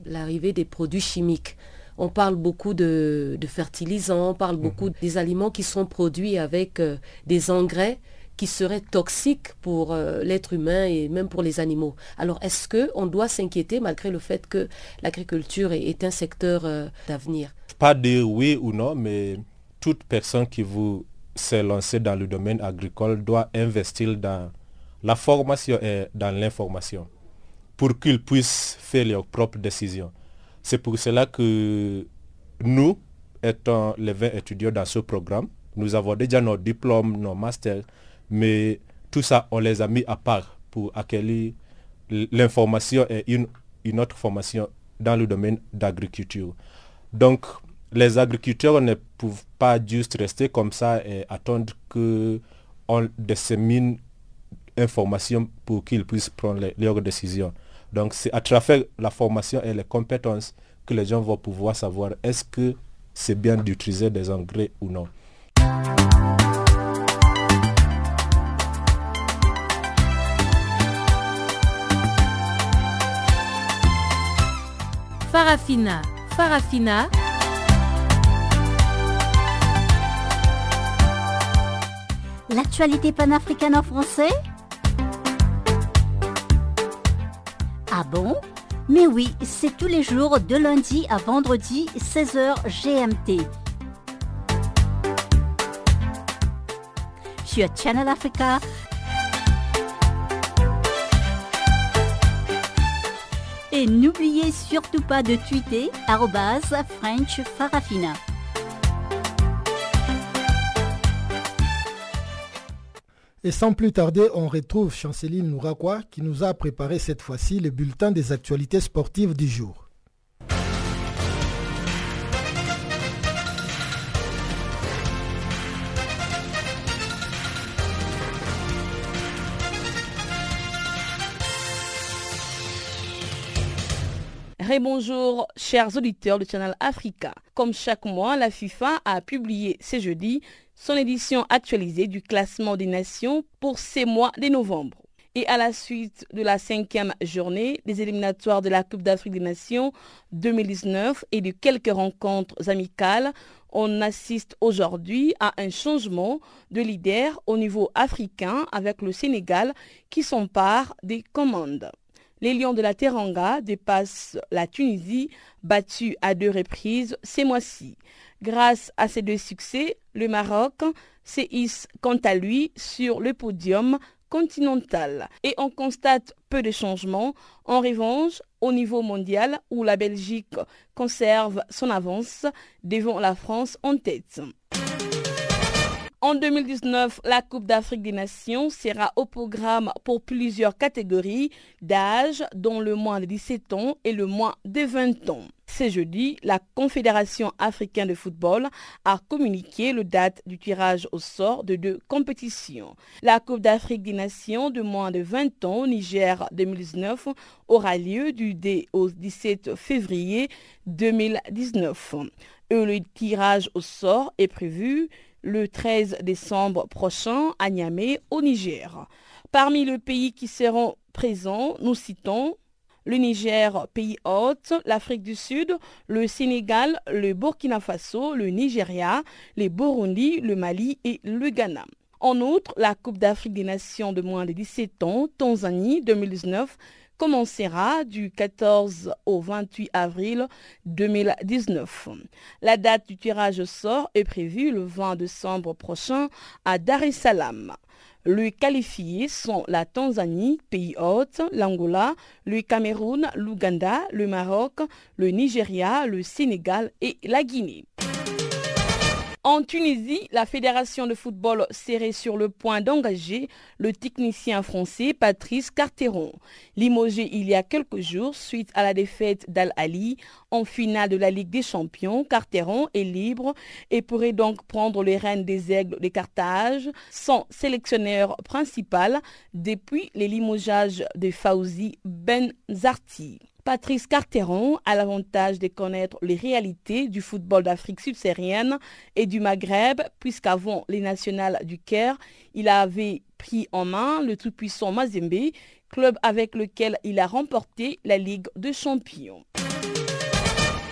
l'arrivée des produits chimiques? On parle beaucoup de fertilisants, on parle beaucoup des aliments qui sont produits avec des engrais qui seraient toxiques pour l'être humain et même pour les animaux. Alors est-ce qu'on doit s'inquiéter malgré le fait que l'agriculture est un secteur d'avenir? Pas de oui ou non, mais toute personne qui veut se lancer dans le domaine agricole doit investir dans la formation et dans l'information pour qu'ils puissent faire leurs propres décisions. C'est pour cela que nous, étant les 20 étudiants dans ce programme, nous avons déjà nos diplômes, nos masters, mais tout ça, on les a mis à part pour acquérir l'information et une autre formation dans le domaine d'agriculture. Donc, les agriculteurs ne peuvent pas juste rester comme ça et attendre qu'on dissémine information pour qu'ils puissent prendre leurs décisions. Donc, c'est à travers la formation et les compétences que les gens vont pouvoir savoir est-ce que c'est bien d'utiliser des engrais ou non. Farafina. L'actualité panafricaine en français ? Ah bon ? Mais oui, c'est tous les jours de lundi à vendredi, 16h GMT. Sur Channel Africa. Et n'oubliez surtout pas de tweeter @FrenchFarafina. Et sans plus tarder, on retrouve Chanceline Nourakoua qui nous a préparé cette fois-ci le bulletin des actualités sportives du jour. Et bonjour, chers auditeurs de Canal Africa. Comme chaque mois, la FIFA a publié ce jeudi son édition actualisée du classement des nations pour ces mois de novembre. Et à la suite de la 5e journée des éliminatoires de la Coupe d'Afrique des Nations 2019 et de quelques rencontres amicales, on assiste aujourd'hui à un changement de leader au niveau africain avec le Sénégal qui s'empare des commandes. Les Lions de la Teranga dépassent la Tunisie, battue à 2 reprises ces mois-ci. Grâce à ces 2 succès, le Maroc se hisse quant à lui sur le podium continental. Et on constate peu de changements. En revanche, au niveau mondial, où la Belgique conserve son avance devant la France en tête. En 2019, la Coupe d'Afrique des Nations sera au programme pour plusieurs catégories d'âge, dont le moins de 17 ans et le moins de 20 ans. Ce jeudi, la Confédération africaine de football a communiqué la date du tirage au sort de 2 compétitions. La Coupe d'Afrique des Nations de moins de 20 ans, Niger 2019, aura lieu du 10 au 17 février 2019. Et le tirage au sort est prévu le 13 décembre prochain à Niamey, au Niger. Parmi les pays qui seront présents, nous citons le Niger, pays hôte, l'Afrique du Sud, le Sénégal, le Burkina Faso, le Nigeria, les Burundi, le Mali et le Ghana. En outre, la Coupe d'Afrique des Nations de moins de 17 ans, Tanzanie 2019, commencera du 14 au 28 avril 2019. La date du tirage au sort est prévue le 20 décembre prochain à Dar es Salaam. Les qualifiés sont la Tanzanie, pays hôte, l'Angola, le Cameroun, l'Ouganda, le Maroc, le Nigeria, le Sénégal et la Guinée. En Tunisie, la Fédération de football serait sur le point d'engager le technicien français Patrice Carteron, limogé il y a quelques jours suite à la défaite d'Al-Ahli en finale de la Ligue des Champions. Carteron est libre et pourrait donc prendre les rênes des Aigles de Carthage, son sélectionneur principal, depuis les limogeages de Fawzi Ben Zarti. Patrice Carteron a l'avantage de connaître les réalités du football d'Afrique subsaharienne et du Maghreb, puisqu'avant les nationales du Caire, il avait pris en main le tout-puissant Mazembe, club avec lequel il a remporté la Ligue des Champions.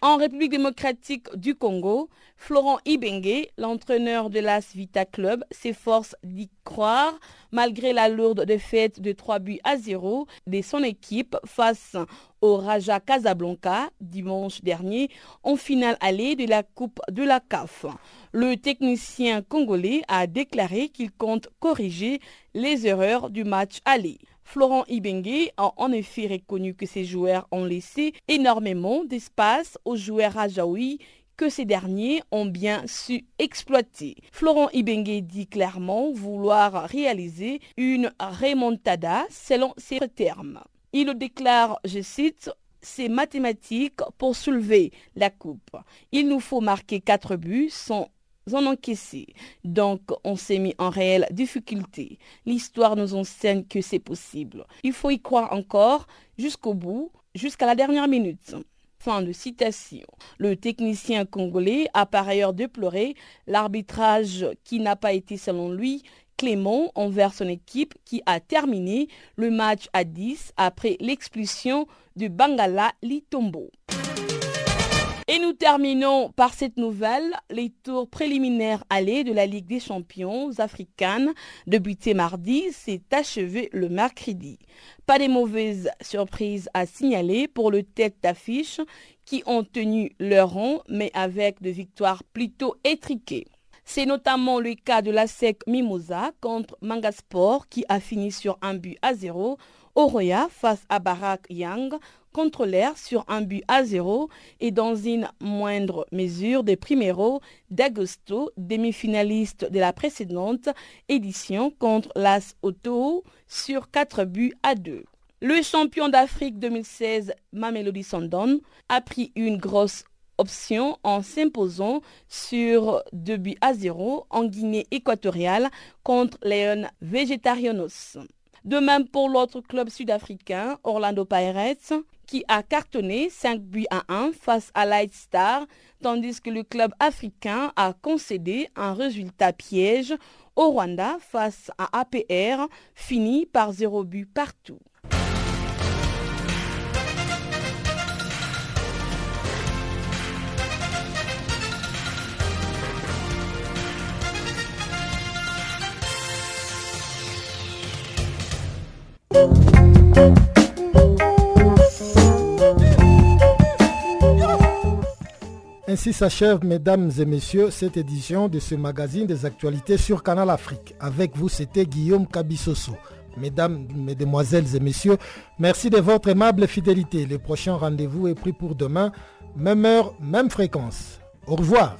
En République démocratique du Congo, Florent Ibengue, l'entraîneur de l'AS Vita Club, s'efforce d'y croire malgré la lourde défaite de 3-0 de son équipe face au Raja Casablanca dimanche dernier en finale allée de la Coupe de la CAF. Le technicien congolais a déclaré qu'il compte corriger les erreurs du match aller. Florent Ibengue a en effet reconnu que ses joueurs ont laissé énormément d'espace aux joueurs rajaouis que ces derniers ont bien su exploiter. Florent Ibengue dit clairement vouloir réaliser une remontada selon ses termes. Il déclare, je cite, « C'est mathématique pour soulever la coupe. Il nous faut marquer 4 buts sans en encaissé. Donc, on s'est mis en réelle difficulté. L'histoire nous enseigne que c'est possible. Il faut y croire encore jusqu'au bout, jusqu'à la dernière minute. » Fin de citation. Le technicien congolais a par ailleurs déploré l'arbitrage qui n'a pas été, selon lui, clément envers son équipe qui a terminé le match à 10 après l'expulsion de Bangala Litombo. Et nous terminons par cette nouvelle, les tours préliminaires allés de la Ligue des champions africaine débutée mardi s'est achevée le mercredi. Pas de mauvaises surprises à signaler pour le tête d'affiche qui ont tenu leur rang, mais avec des victoires plutôt étriquées. C'est notamment le cas de l'ASEC Mimosa contre Mangasport qui a fini sur 1-0. Oroya face à Barak Yang, contrôleur sur 1-0 et dans une moindre mesure des Primero d'Agosto, demi-finaliste de la précédente édition contre l'AS Oto sur 4-2. Le champion d'Afrique 2016, Mamelodi Sundowns, a pris une grosse option en s'imposant sur 2-0 en Guinée équatoriale contre León Vegetarianos. De même pour l'autre club sud-africain, Orlando Pirates, qui a cartonné 5-1 face à Light Star, tandis que le club africain a concédé un résultat piège au Rwanda face à APR, fini par 0 but partout. Ainsi s'achève, mesdames et messieurs, cette édition de ce magazine des actualités sur Canal Afrique. Avec vous, c'était Guillaume Kabissossou. Mesdames, mesdemoiselles et messieurs, merci de votre aimable fidélité. Le prochain rendez-vous est pris pour demain, même heure, même fréquence. Au revoir.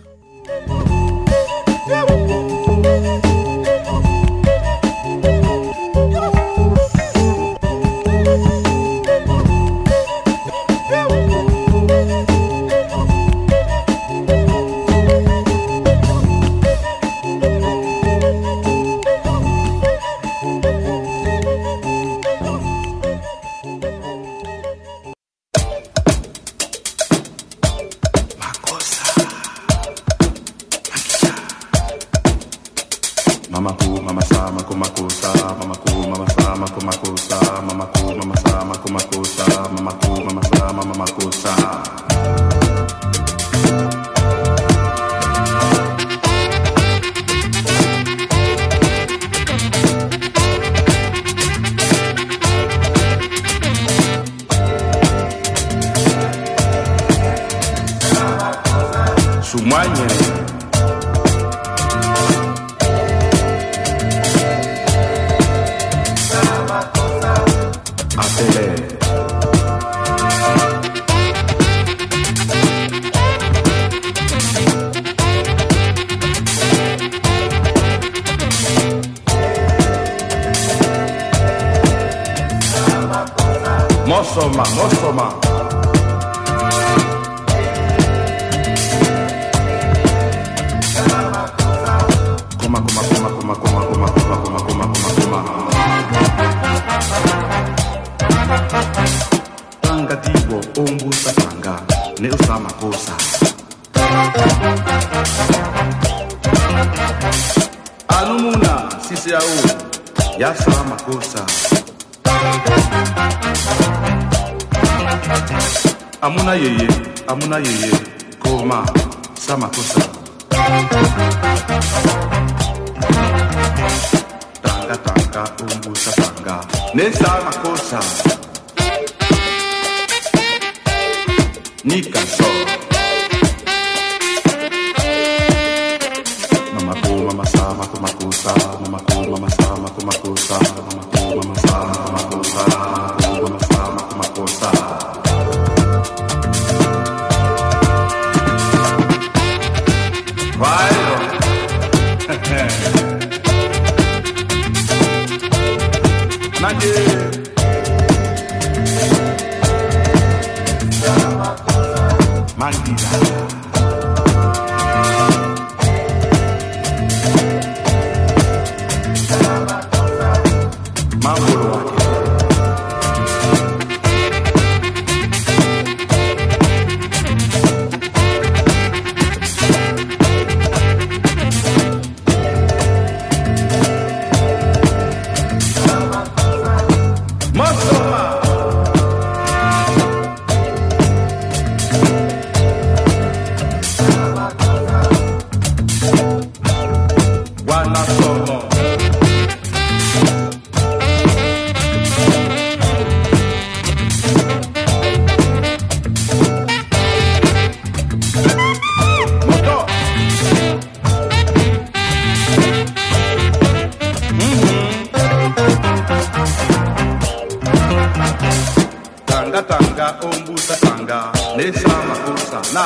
Tanga tanga ombusa tanga nesa makosa na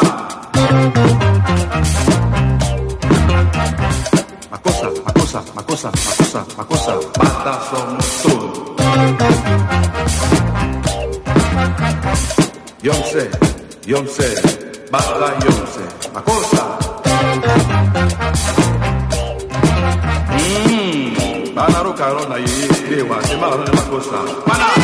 makosa makosa makosa makosa makosa bata somosol yomse yomse bata yomse makosa bana rokarona ye dewa se makosa bana